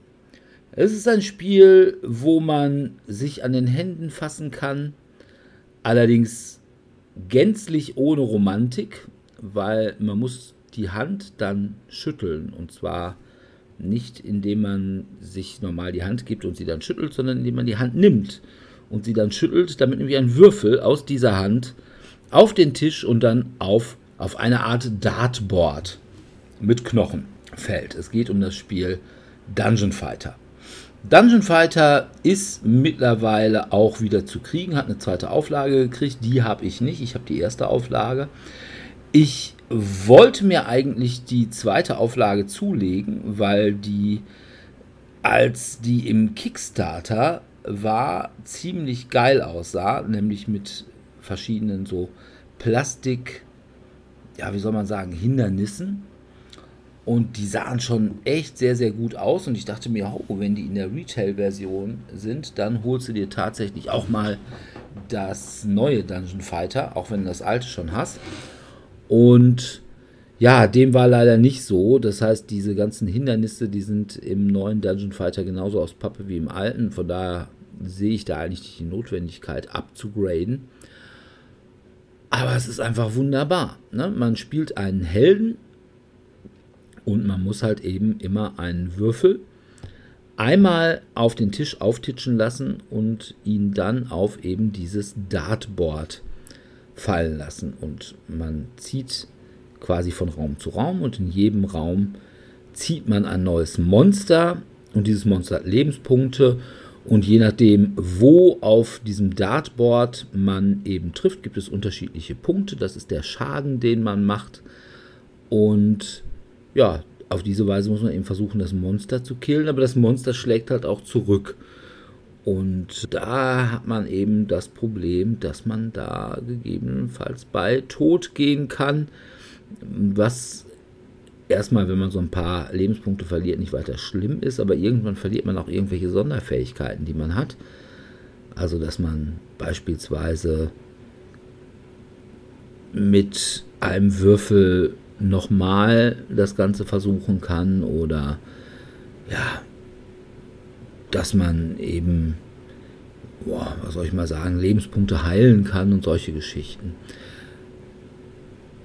Es ist ein Spiel, wo man sich an den Händen fassen kann, allerdings gänzlich ohne Romantik, weil man muss die Hand dann schütteln. Und zwar nicht, indem man sich normal die Hand gibt und sie dann schüttelt, sondern indem man die Hand nimmt und sie dann schüttelt, damit nämlich ein Würfel aus dieser Hand auf den Tisch und dann auf eine Art Dartboard mit Knochen fällt. Es geht um das Spiel Dungeon Fighter. Dungeon Fighter ist mittlerweile auch wieder zu kriegen, hat eine zweite Auflage gekriegt, die habe ich nicht, ich habe die erste Auflage. Ich wollte mir eigentlich die zweite Auflage zulegen, weil die, als die im Kickstarter war, ziemlich geil aussah, nämlich mit verschiedenen so Plastik, ja wie soll man sagen, Hindernissen. Und die sahen schon echt sehr, sehr gut aus. Und ich dachte mir, oh, wenn die in der Retail-Version sind, dann holst du dir tatsächlich auch mal das neue Dungeon Fighter, auch wenn du das alte schon hast. Und ja, dem war leider nicht so. Das heißt, diese ganzen Hindernisse, die sind im neuen Dungeon Fighter genauso aus Pappe wie im alten. Von daher sehe ich da eigentlich nicht die Notwendigkeit, abzugraden. Aber es ist einfach wunderbar, ne? Man spielt einen Helden. Und man muss halt eben immer einen Würfel einmal auf den Tisch auftitschen lassen und ihn dann auf eben dieses Dartboard fallen lassen. Und man zieht quasi von Raum zu Raum und in jedem Raum zieht man ein neues Monster. Und dieses Monster hat Lebenspunkte. Und je nachdem, wo auf diesem Dartboard man eben trifft, gibt es unterschiedliche Punkte. Das ist der Schaden, den man macht. Und ja, auf diese Weise muss man eben versuchen, das Monster zu killen, aber das Monster schlägt halt auch zurück. Und da hat man eben das Problem, dass man da gegebenenfalls bei Tod gehen kann, was erstmal, wenn man so ein paar Lebenspunkte verliert, nicht weiter schlimm ist, aber irgendwann verliert man auch irgendwelche Sonderfähigkeiten, die man hat. Also, dass man beispielsweise mit einem Würfel nochmal das Ganze versuchen kann oder ja, dass man eben, Lebenspunkte heilen kann und solche Geschichten.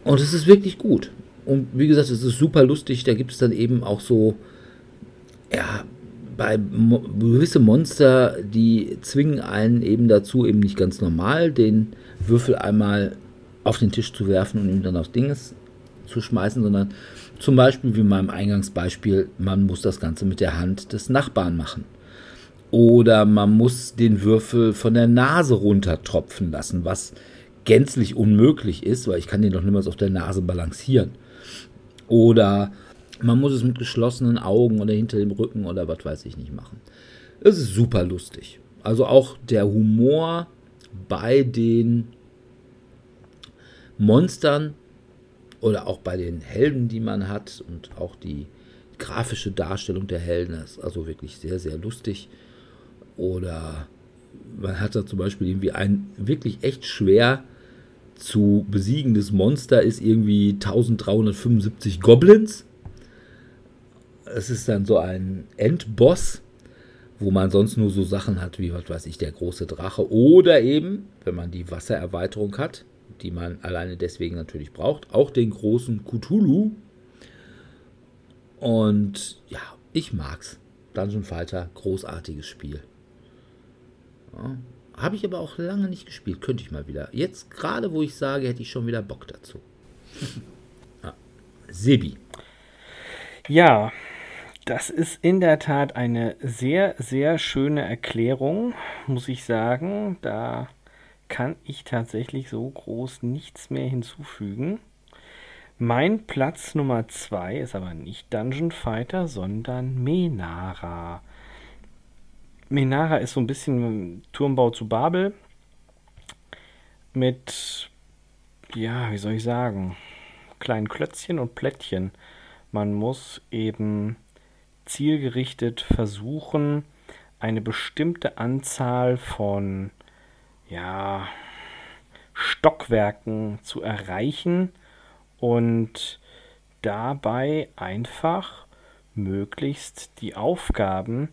Und es ist wirklich gut. Und wie gesagt, es ist super lustig, da gibt es dann eben auch so, ja, bei gewisse Monster, die zwingen einen eben dazu, eben nicht ganz normal den Würfel einmal auf den Tisch zu werfen und ihm dann aufs Dinges zu schmeißen, sondern zum Beispiel, wie in meinem Eingangsbeispiel, man muss das Ganze mit der Hand des Nachbarn machen. Oder man muss den Würfel von der Nase runtertropfen lassen, was gänzlich unmöglich ist, weil ich kann den doch niemals auf der Nase balancieren. Oder man muss es mit geschlossenen Augen oder hinter dem Rücken oder was weiß ich nicht machen. Es ist super lustig. Also auch der Humor bei den Monstern oder auch bei den Helden, die man hat und auch die grafische Darstellung der Helden ist also wirklich sehr, sehr lustig. Oder man hat da zum Beispiel irgendwie ein wirklich echt schwer zu besiegendes Monster ist irgendwie 1375 Goblins. Es ist dann so ein Endboss, wo man sonst nur so Sachen hat wie, was weiß ich, der große Drache oder eben, wenn man die Wassererweiterung hat, die man alleine deswegen natürlich braucht, auch den großen Cthulhu. Und ja, ich mag's. Dungeon Fighter, großartiges Spiel. Ja, habe ich aber auch lange nicht gespielt, könnte ich mal wieder. Jetzt gerade, wo ich sage, hätte ich schon wieder Bock dazu. Ja. Sebi. Ja, das ist in der Tat eine sehr, sehr schöne Erklärung, muss ich sagen. Da kann ich tatsächlich so groß nichts mehr hinzufügen. Mein Platz Nummer 2 ist aber nicht Dungeon Fighter, sondern Menara. Menara ist so ein bisschen Turmbau zu Babel mit, ja, wie soll ich sagen, kleinen Klötzchen und Plättchen. Man muss eben zielgerichtet versuchen, eine bestimmte Anzahl von Stockwerken zu erreichen und dabei einfach möglichst die Aufgaben,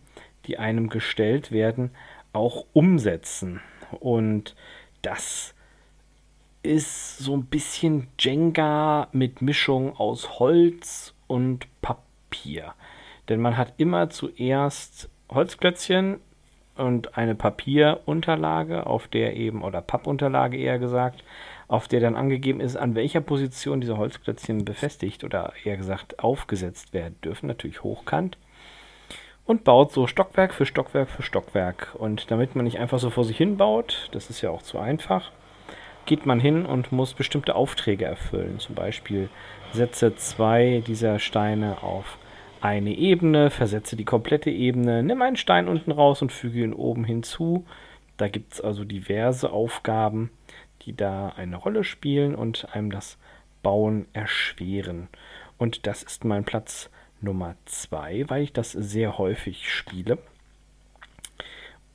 die einem gestellt werden, auch umsetzen. Und das ist so ein bisschen Jenga mit Mischung aus Holz und Papier. Denn man hat immer zuerst Holzklötzchen und eine Papierunterlage, auf der eben, oder Pappunterlage eher gesagt, auf der dann angegeben ist, an welcher Position diese Holzklötzchen befestigt oder eher gesagt aufgesetzt werden dürfen, natürlich hochkant, und baut so Stockwerk für Stockwerk für Stockwerk. Und damit man nicht einfach so vor sich hin baut, das ist ja auch zu einfach, geht man hin und muss bestimmte Aufträge erfüllen. Zum Beispiel setze 2 dieser Steine auf eine Ebene, versetze die komplette Ebene, nimm einen Stein unten raus und füge ihn oben hinzu. Da gibt es also diverse Aufgaben, die da eine Rolle spielen und einem das Bauen erschweren. Und das ist mein Platz Nummer 2, weil ich das sehr häufig spiele.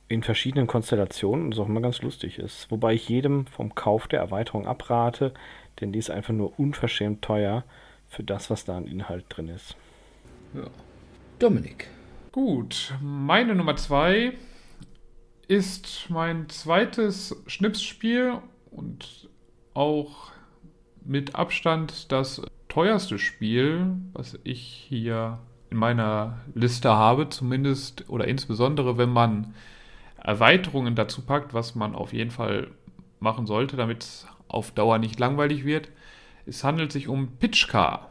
In verschiedenen Konstellationen, und das auch immer ganz lustig ist. Wobei ich jedem vom Kauf der Erweiterung abrate, denn die ist einfach nur unverschämt teuer für das, was da an Inhalt drin ist. Ja. Dominik. Gut, meine Nummer 2 ist mein zweites Schnipsspiel und auch mit Abstand das teuerste Spiel, was ich hier in meiner Liste habe, zumindest oder insbesondere, wenn man Erweiterungen dazu packt, was man auf jeden Fall machen sollte, damit es auf Dauer nicht langweilig wird. Es handelt sich um Pitchcar,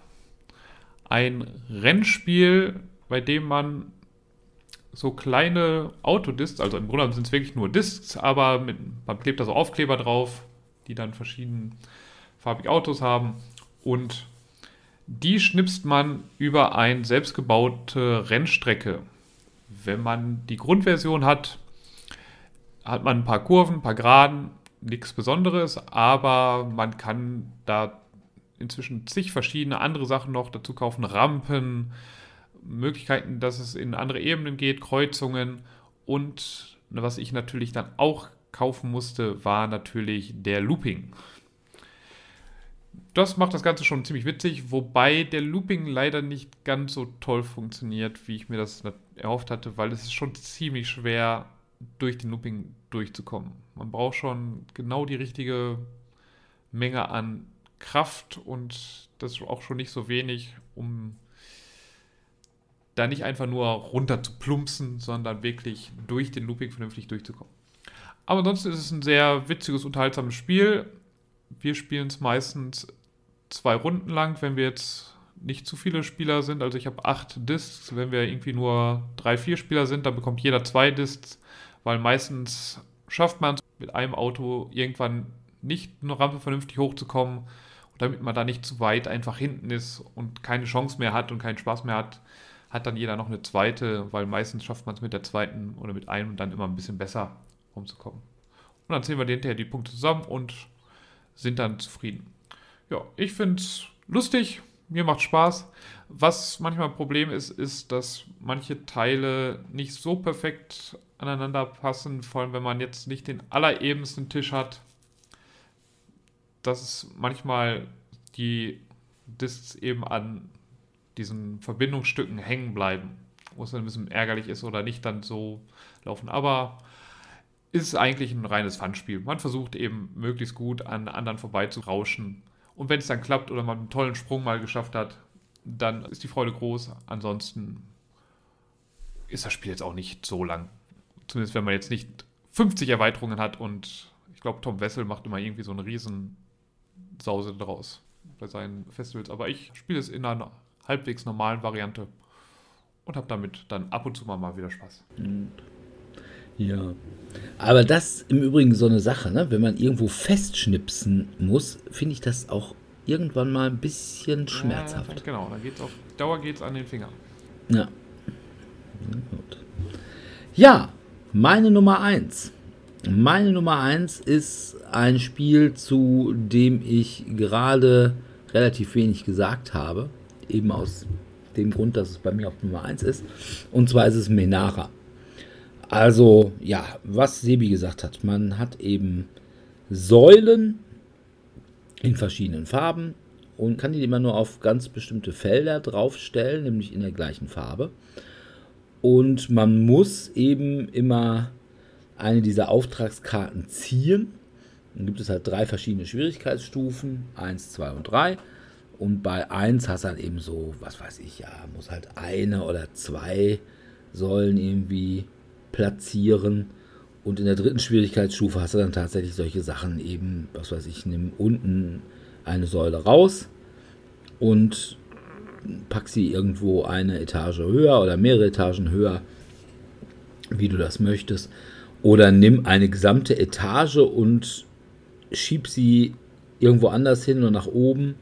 ein Rennspiel, bei dem man so kleine Autodiscs, also im Grunde sind es wirklich nur Discs, aber man klebt da so Aufkleber drauf, die dann verschiedenfarbige Autos haben und die schnipst man über eine selbstgebaute Rennstrecke. Wenn man die Grundversion hat, hat man ein paar Kurven, ein paar Geraden, nichts Besonderes, aber man kann da inzwischen zig verschiedene andere Sachen noch dazu kaufen, Rampen, Möglichkeiten, dass es in andere Ebenen geht, Kreuzungen und was ich natürlich dann auch kaufen musste, war natürlich der Looping. Das macht das Ganze schon ziemlich witzig, wobei der Looping leider nicht ganz so toll funktioniert, wie ich mir das erhofft hatte, weil es ist schon ziemlich schwer, durch den Looping durchzukommen. Man braucht schon genau die richtige Menge an Kraft und das ist auch schon nicht so wenig, um da nicht einfach nur runter zu plumpsen, sondern wirklich durch den Looping vernünftig durchzukommen. Aber ansonsten ist es ein sehr witziges, unterhaltsames Spiel. Wir spielen es meistens 2 Runden lang, wenn wir jetzt nicht zu viele Spieler sind. Also ich habe 8 Discs. Wenn wir irgendwie nur 3-4 Spieler sind, dann bekommt jeder 2 Discs, weil meistens schafft man es mit einem Auto irgendwann nicht eine Rampe vernünftig hochzukommen. Und damit man da nicht zu weit einfach hinten ist und keine Chance mehr hat und keinen Spaß mehr hat, hat dann jeder noch eine zweite, weil meistens schafft man es mit der zweiten oder mit einem dann immer ein bisschen besser rumzukommen. Und dann zählen wir hinterher die Punkte zusammen und sind dann zufrieden. Ja, ich finde es lustig, mir macht Spaß. Was manchmal ein Problem ist, ist, dass manche Teile nicht so perfekt aneinander passen, vor allem wenn man jetzt nicht den allerebensten Tisch hat, dass manchmal die Discs eben an diesen Verbindungsstücken hängen bleiben, wo es dann ein bisschen ärgerlich ist oder nicht dann so laufen, aber ist eigentlich ein reines Fun-Spiel. Man versucht eben möglichst gut an anderen vorbeizurauschen. Und wenn es dann klappt oder man einen tollen Sprung mal geschafft hat, dann ist die Freude groß. Ansonsten ist das Spiel jetzt auch nicht so lang. Zumindest wenn man jetzt nicht 50 Erweiterungen hat und ich glaube, Tom Wessel macht immer irgendwie so eine Riesensause draus bei seinen Festivals. Aber ich spiele es in einer halbwegs normalen Variante und habe damit dann ab und zu mal wieder Spaß. Ja, aber das ist im Übrigen so eine Sache, ne? Wenn man irgendwo festschnipsen muss, finde ich das auch irgendwann mal ein bisschen schmerzhaft. Ja, genau, dann geht's auf Dauer geht's an den Finger. Ja. Gut. Ja, meine Nummer 1. Meine Nummer 1 ist ein Spiel, zu dem ich gerade relativ wenig gesagt habe, eben aus dem Grund, dass es bei mir auf Nummer 1 ist, und zwar ist es Menara. Also, ja, was Sebi gesagt hat, man hat eben Säulen in verschiedenen Farben und kann die immer nur auf ganz bestimmte Felder draufstellen, nämlich in der gleichen Farbe. Und man muss eben immer eine dieser Auftragskarten ziehen. Dann gibt es halt 3 verschiedene Schwierigkeitsstufen, 1, 2 und 3. Und bei 1 hast du halt eben so, was weiß ich, ja, muss halt 1 oder 2 Säulen irgendwie platzieren und in der 3. Schwierigkeitsstufe hast du dann tatsächlich solche Sachen eben, was weiß ich, nimm unten eine Säule raus und pack sie irgendwo eine Etage höher oder mehrere Etagen höher, wie du das möchtest, oder nimm eine gesamte Etage und schieb sie irgendwo anders hin oder nach oben,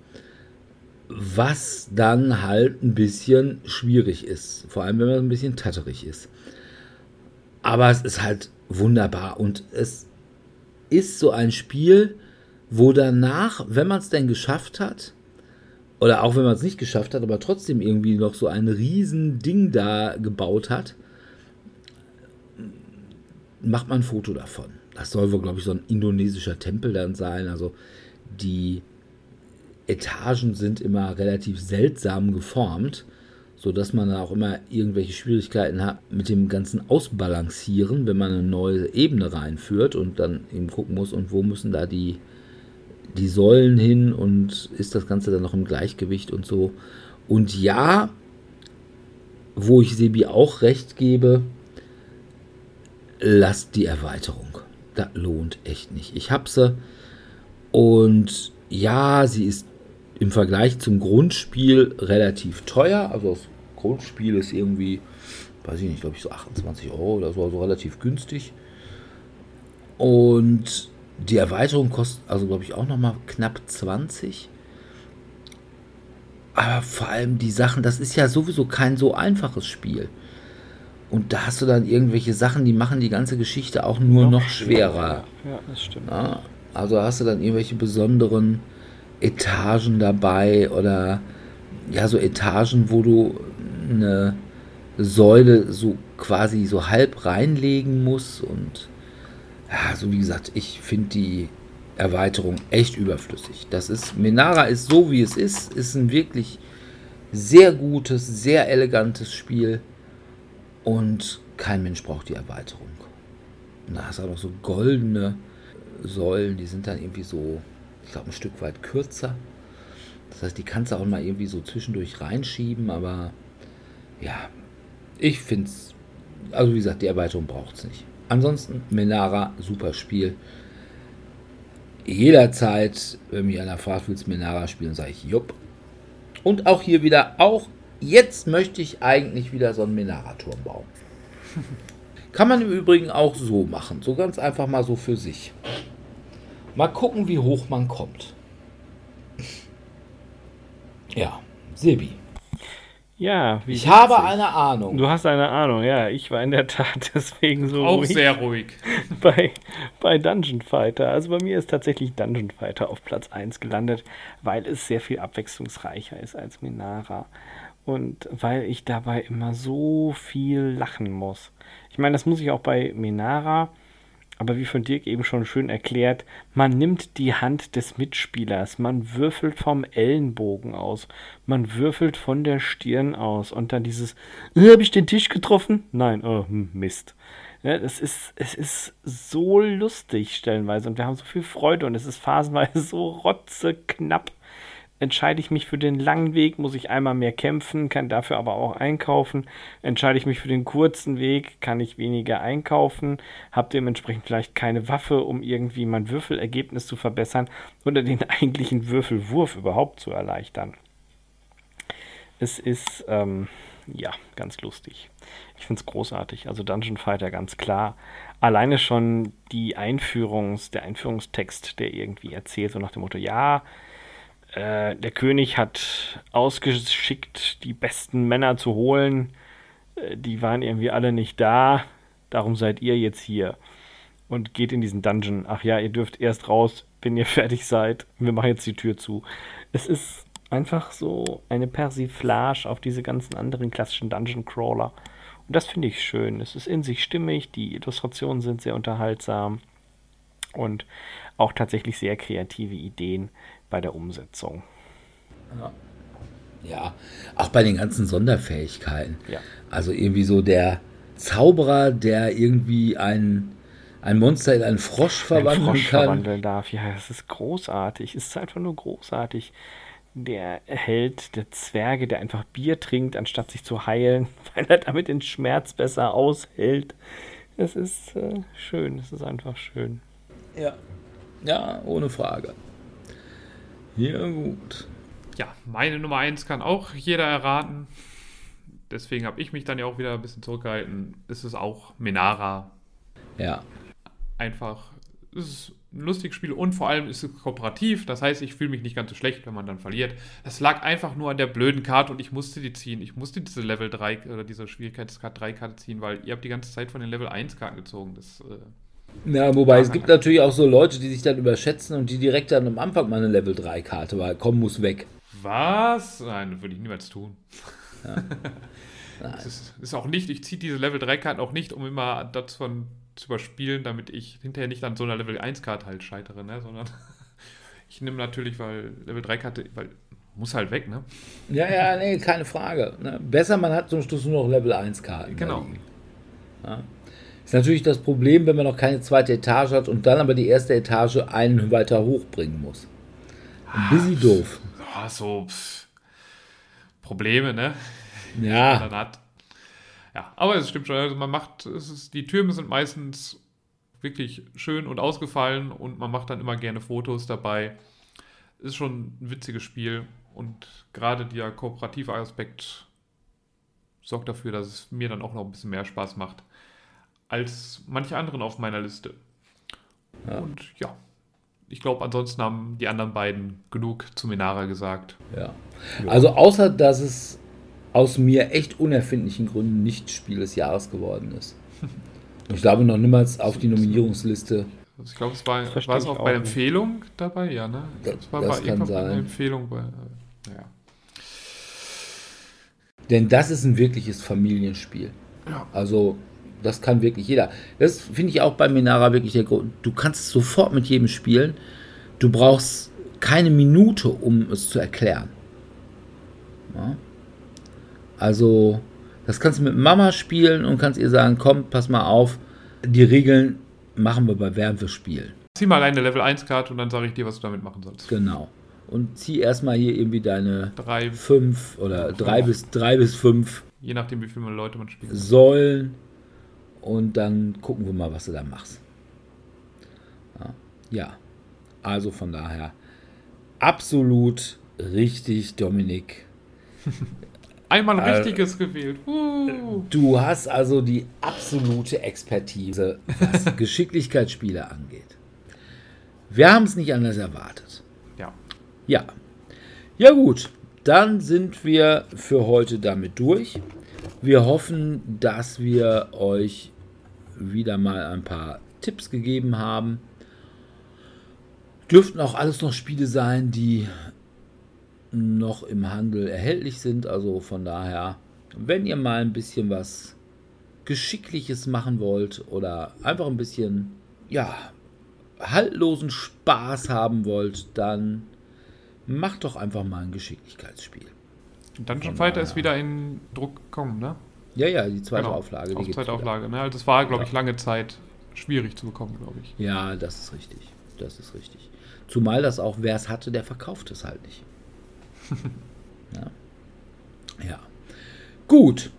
was dann halt ein bisschen schwierig ist, vor allem wenn man ein bisschen tatterig ist. Aber es ist halt wunderbar und es ist so ein Spiel, wo danach, wenn man es denn geschafft hat, oder auch wenn man es nicht geschafft hat, aber trotzdem irgendwie noch so ein riesen Ding da gebaut hat, macht man ein Foto davon. Das soll wohl, glaube ich, so ein indonesischer Tempel dann sein. Also die Etagen sind immer relativ seltsam geformt, sodass man da auch immer irgendwelche Schwierigkeiten hat mit dem ganzen Ausbalancieren, wenn man eine neue Ebene reinführt und dann eben gucken muss, und wo müssen da die Säulen hin und ist das Ganze dann noch im Gleichgewicht und so. Und ja, wo ich Sebi auch recht gebe, lasst die Erweiterung. Das lohnt echt nicht. Ich hab sie und ja, sie ist im Vergleich zum Grundspiel relativ teuer. Also das Grundspiel ist irgendwie, weiß ich nicht, glaube ich so 28 € oder so, also relativ günstig. Und die Erweiterung kostet also, glaube ich, auch nochmal knapp 20. Aber vor allem die Sachen, das ist ja sowieso kein so einfaches Spiel. Und da hast du dann irgendwelche Sachen, die machen die ganze Geschichte auch nur noch schwerer. Ja, das stimmt. Ja, also hast du dann irgendwelche besonderen Etagen dabei oder ja, so Etagen, wo du eine Säule so quasi so halb reinlegen musst und ja, so wie gesagt, ich finde die Erweiterung echt überflüssig. Das ist, Menara ist so, wie es ist ein wirklich sehr gutes, sehr elegantes Spiel und kein Mensch braucht die Erweiterung. Und da hast du auch noch so goldene Säulen, die sind dann irgendwie so, ich glaube, ein Stück weit kürzer. Das heißt, die kannst du auch mal irgendwie so zwischendurch reinschieben, aber ja, ich finde es, also wie gesagt, die Erweiterung braucht es nicht. Ansonsten Menara, super Spiel. Jederzeit, wenn mich einer fragt, willst du Menara spielen, sage ich, jupp. Und auch hier wieder, auch jetzt möchte ich eigentlich wieder so einen Menara-Turm bauen. Kann man im Übrigen auch so machen, so ganz einfach mal so für sich. Mal gucken, wie hoch man kommt. Ja, Sebi. Ja, wie ich habe eine Ahnung. Du hast eine Ahnung, ja. Ich war in der Tat deswegen so auch ruhig. Auch sehr ruhig. Bei Dungeon Fighter. Also bei mir ist tatsächlich Dungeon Fighter auf Platz 1 gelandet, weil es sehr viel abwechslungsreicher ist als Menara. Und weil ich dabei immer so viel lachen muss. Ich meine, das muss ich auch bei Menara. Aber wie von Dirk eben schon schön erklärt, man nimmt die Hand des Mitspielers, man würfelt vom Ellenbogen aus, man würfelt von der Stirn aus und dann dieses, habe ich den Tisch getroffen? Nein, oh, Mist. Ja, es ist so lustig stellenweise und wir haben so viel Freude und es ist phasenweise so rotzeknapp. Entscheide ich mich für den langen Weg, muss ich einmal mehr kämpfen, kann dafür aber auch einkaufen. Entscheide ich mich für den kurzen Weg, kann ich weniger einkaufen, habe dementsprechend vielleicht keine Waffe, um irgendwie mein Würfelergebnis zu verbessern oder den eigentlichen Würfelwurf überhaupt zu erleichtern. Es ist, ja, ganz lustig. Ich finde es großartig. Also Dungeon Fighter ganz klar. Alleine schon der Einführungstext, der irgendwie erzählt, so nach dem Motto, ja, der König hat ausgeschickt, die besten Männer zu holen. Die waren irgendwie alle nicht da. Darum seid ihr jetzt hier. Und geht in diesen Dungeon. Ach ja, ihr dürft erst raus, wenn ihr fertig seid. Wir machen jetzt die Tür zu. Es ist einfach so eine Persiflage auf diese ganzen anderen klassischen Dungeon-Crawler. Und das finde ich schön. Es ist in sich stimmig. Die Illustrationen sind sehr unterhaltsam. Und auch tatsächlich sehr kreative Ideen bei der Umsetzung. Ja, auch bei den ganzen Sonderfähigkeiten. Ja. Also irgendwie so der Zauberer, der irgendwie ein Monster in einen Frosch verwandeln kann. Verwandeln darf, ja, das ist großartig. Es ist einfach nur großartig. Der Held der Zwerge, der einfach Bier trinkt, anstatt sich zu heilen, weil er damit den Schmerz besser aushält. Es ist schön, es ist einfach schön. Ja, ohne Frage. Ja, gut. Ja, meine Nummer 1 kann auch jeder erraten. Deswegen habe ich mich dann ja auch wieder ein bisschen zurückgehalten. Es ist auch Menara. Ja. Einfach, es ist ein lustiges Spiel und vor allem ist es kooperativ. Das heißt, ich fühle mich nicht ganz so schlecht, wenn man dann verliert. Das lag einfach nur an der blöden Karte und ich musste die ziehen. Ich musste diese Level 3 oder diese Schwierigkeitsgrad 3 Karte ziehen, weil ihr habt die ganze Zeit von den Level 1 Karten gezogen. Das Ja, wobei es gibt natürlich auch so Leute, die sich dann überschätzen und die direkt dann am Anfang mal eine Level 3 Karte, weil komm, muss weg. Was? Nein, das würde ich niemals tun. Ja. Das ist auch nicht, ich ziehe diese Level 3 Karten auch nicht, um immer das von zu überspielen, damit ich hinterher nicht an so einer Level 1 Karte halt scheitere, ne? Sondern ich nehme natürlich, weil Level 3 Karte, weil muss halt weg, ne? Ja, ja, nee, keine Frage. Ne? Besser, man hat zum Schluss nur noch Level 1 Karten. Genau. Ja. Ist natürlich das Problem, wenn man noch keine zweite Etage hat und dann aber die erste Etage einen weiter hochbringen muss. Ein bisschen doof. Ja, so Probleme, ne? Ja. Dann hat. Ja, aber es stimmt schon. Also man macht, die Türme sind meistens wirklich schön und ausgefallen und man macht dann immer gerne Fotos dabei. Ist schon ein witziges Spiel und gerade der kooperative Aspekt sorgt dafür, dass es mir dann auch noch ein bisschen mehr Spaß macht als manche anderen auf meiner Liste. Ja. Und ja, ich glaube, ansonsten haben die anderen beiden genug zu Menara gesagt. Ja, ja. Also außer, dass es aus mir echt unerfindlichen Gründen nicht Spiel des Jahres geworden ist. Ich glaube noch niemals auf die Nominierungsliste. Also ich glaube, es war es auch bei Empfehlung dabei, ja, ne? Es war das bei einer Empfehlung bei. Ja. Denn das ist ein wirkliches Familienspiel. Ja. Also das kann wirklich jeder. Das finde ich auch bei Menara wirklich der Grund. Du kannst es sofort mit jedem spielen. Du brauchst keine Minute, um es zu erklären. Ja? Also, das kannst du mit Mama spielen und kannst ihr sagen, komm, pass mal auf, die Regeln machen wir bei Wärmespielen. Zieh mal eine Level 1 Karte und dann sage ich dir, was du damit machen sollst. Genau. Und zieh erstmal hier irgendwie deine 3 bis 5. Je nachdem, wie viele Leute man spielt. Sollen. Und dann gucken wir mal, was du da machst. Ja. Also von daher absolut richtig, Dominik. Einmal ein richtiges gewählt. Du hast also die absolute Expertise, was Geschicklichkeitsspiele angeht. Wir haben es nicht anders erwartet. Ja. Ja. Ja gut, dann sind wir für heute damit durch. Wir hoffen, dass wir euch wieder mal ein paar Tipps gegeben haben. Dürften auch alles noch Spiele sein, die noch im Handel erhältlich sind, also von daher, wenn ihr mal ein bisschen was Geschickliches machen wollt oder einfach ein bisschen, ja, haltlosen Spaß haben wollt, dann macht doch einfach mal ein Geschicklichkeitsspiel. Dungeon Fighter ist wieder in Druck gekommen, ne? Ja, ja, die zweite Auflage. Die zweite Auflage, ne? Das war, glaube ich, lange Zeit schwierig zu bekommen, glaube ich. Ja, das ist richtig. Das ist richtig. Zumal das auch, wer es hatte, der verkauft es halt nicht. Ja. Ja. Gut,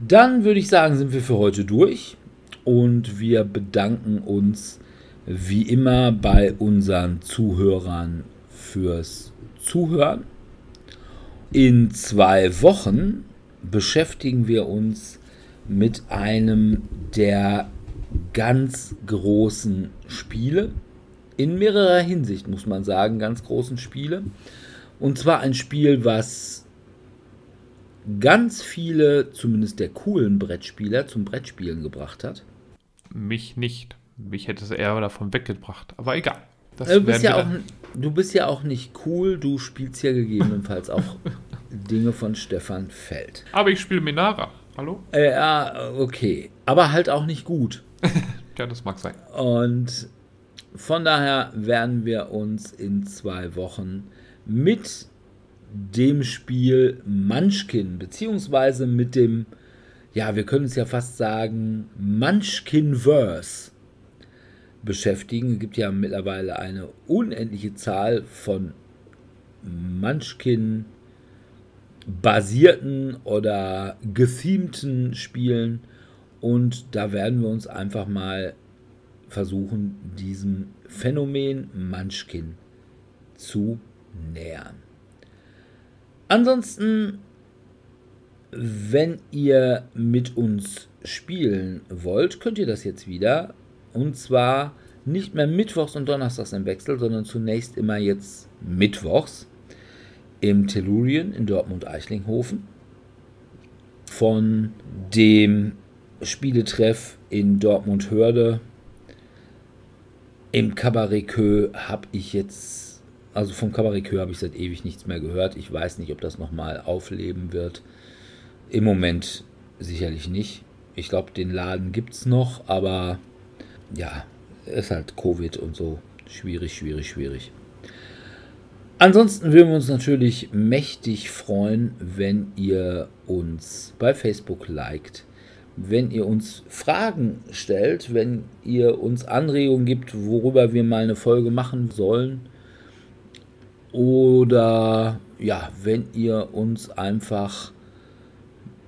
dann würde ich sagen, sind wir für heute durch und wir bedanken uns wie immer bei unseren Zuhörern fürs Zuhören. In 2 Wochen beschäftigen wir uns mit einem der ganz großen Spiele, in mehrerer Hinsicht muss man sagen, ganz großen Spiele. Und zwar ein Spiel, was ganz viele, zumindest der coolen Brettspieler, zum Brettspielen gebracht hat. Mich nicht. Mich hätte es eher davon weggebracht. Aber egal. Du bist ja auch nicht cool. Du spielst ja gegebenenfalls auch Dinge von Stefan Feld. Aber ich spiele Menara. Hallo? Ja, okay. Aber halt auch nicht gut. Ja, das mag sein. Und von daher werden wir uns in 2 Wochen mit dem Spiel Munchkin, beziehungsweise mit dem, ja, wir können es ja fast sagen, Munchkinverse beschäftigen. Es gibt ja mittlerweile eine unendliche Zahl von Munchkin-basierten oder gethemten Spielen und da werden wir uns einfach mal versuchen, diesem Phänomen Munchkin zu nähern. Ansonsten, wenn ihr mit uns spielen wollt, könnt ihr das jetzt wieder. Und zwar nicht mehr mittwochs und donnerstags im Wechsel, sondern zunächst immer jetzt mittwochs im Tellurien in Dortmund-Eichlinghofen. Von dem Spieletreff in Dortmund-Hörde Im Cabaret-Kö habe ich jetzt, also vom Cabaret-Kö habe ich seit ewig nichts mehr gehört. Ich weiß nicht, ob das nochmal aufleben wird. Im Moment sicherlich nicht. Ich glaube, den Laden gibt es noch, aber ja, ist halt Covid und so. Schwierig. Ansonsten würden wir uns natürlich mächtig freuen, wenn ihr uns bei Facebook liked, wenn ihr uns Fragen stellt, wenn ihr uns Anregungen gibt, worüber wir mal eine Folge machen sollen. Oder ja, wenn ihr uns einfach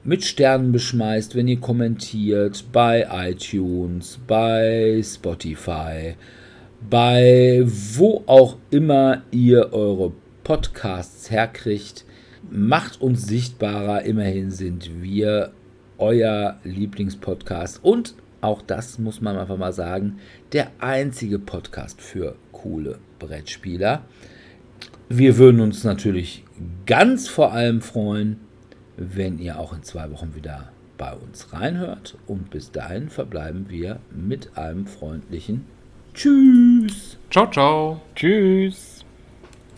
mit Sternen beschmeißt, wenn ihr kommentiert bei iTunes, bei Spotify, bei wo auch immer ihr eure Podcasts herkriegt. Macht uns sichtbarer, immerhin sind wir euer Lieblingspodcast und auch das muss man einfach mal sagen, der einzige Podcast für coole Brettspieler. Wir würden uns natürlich ganz vor allem freuen, wenn ihr auch in 2 Wochen wieder bei uns reinhört und bis dahin verbleiben wir mit einem freundlichen Tschüss. Ciao, ciao. Tschüss.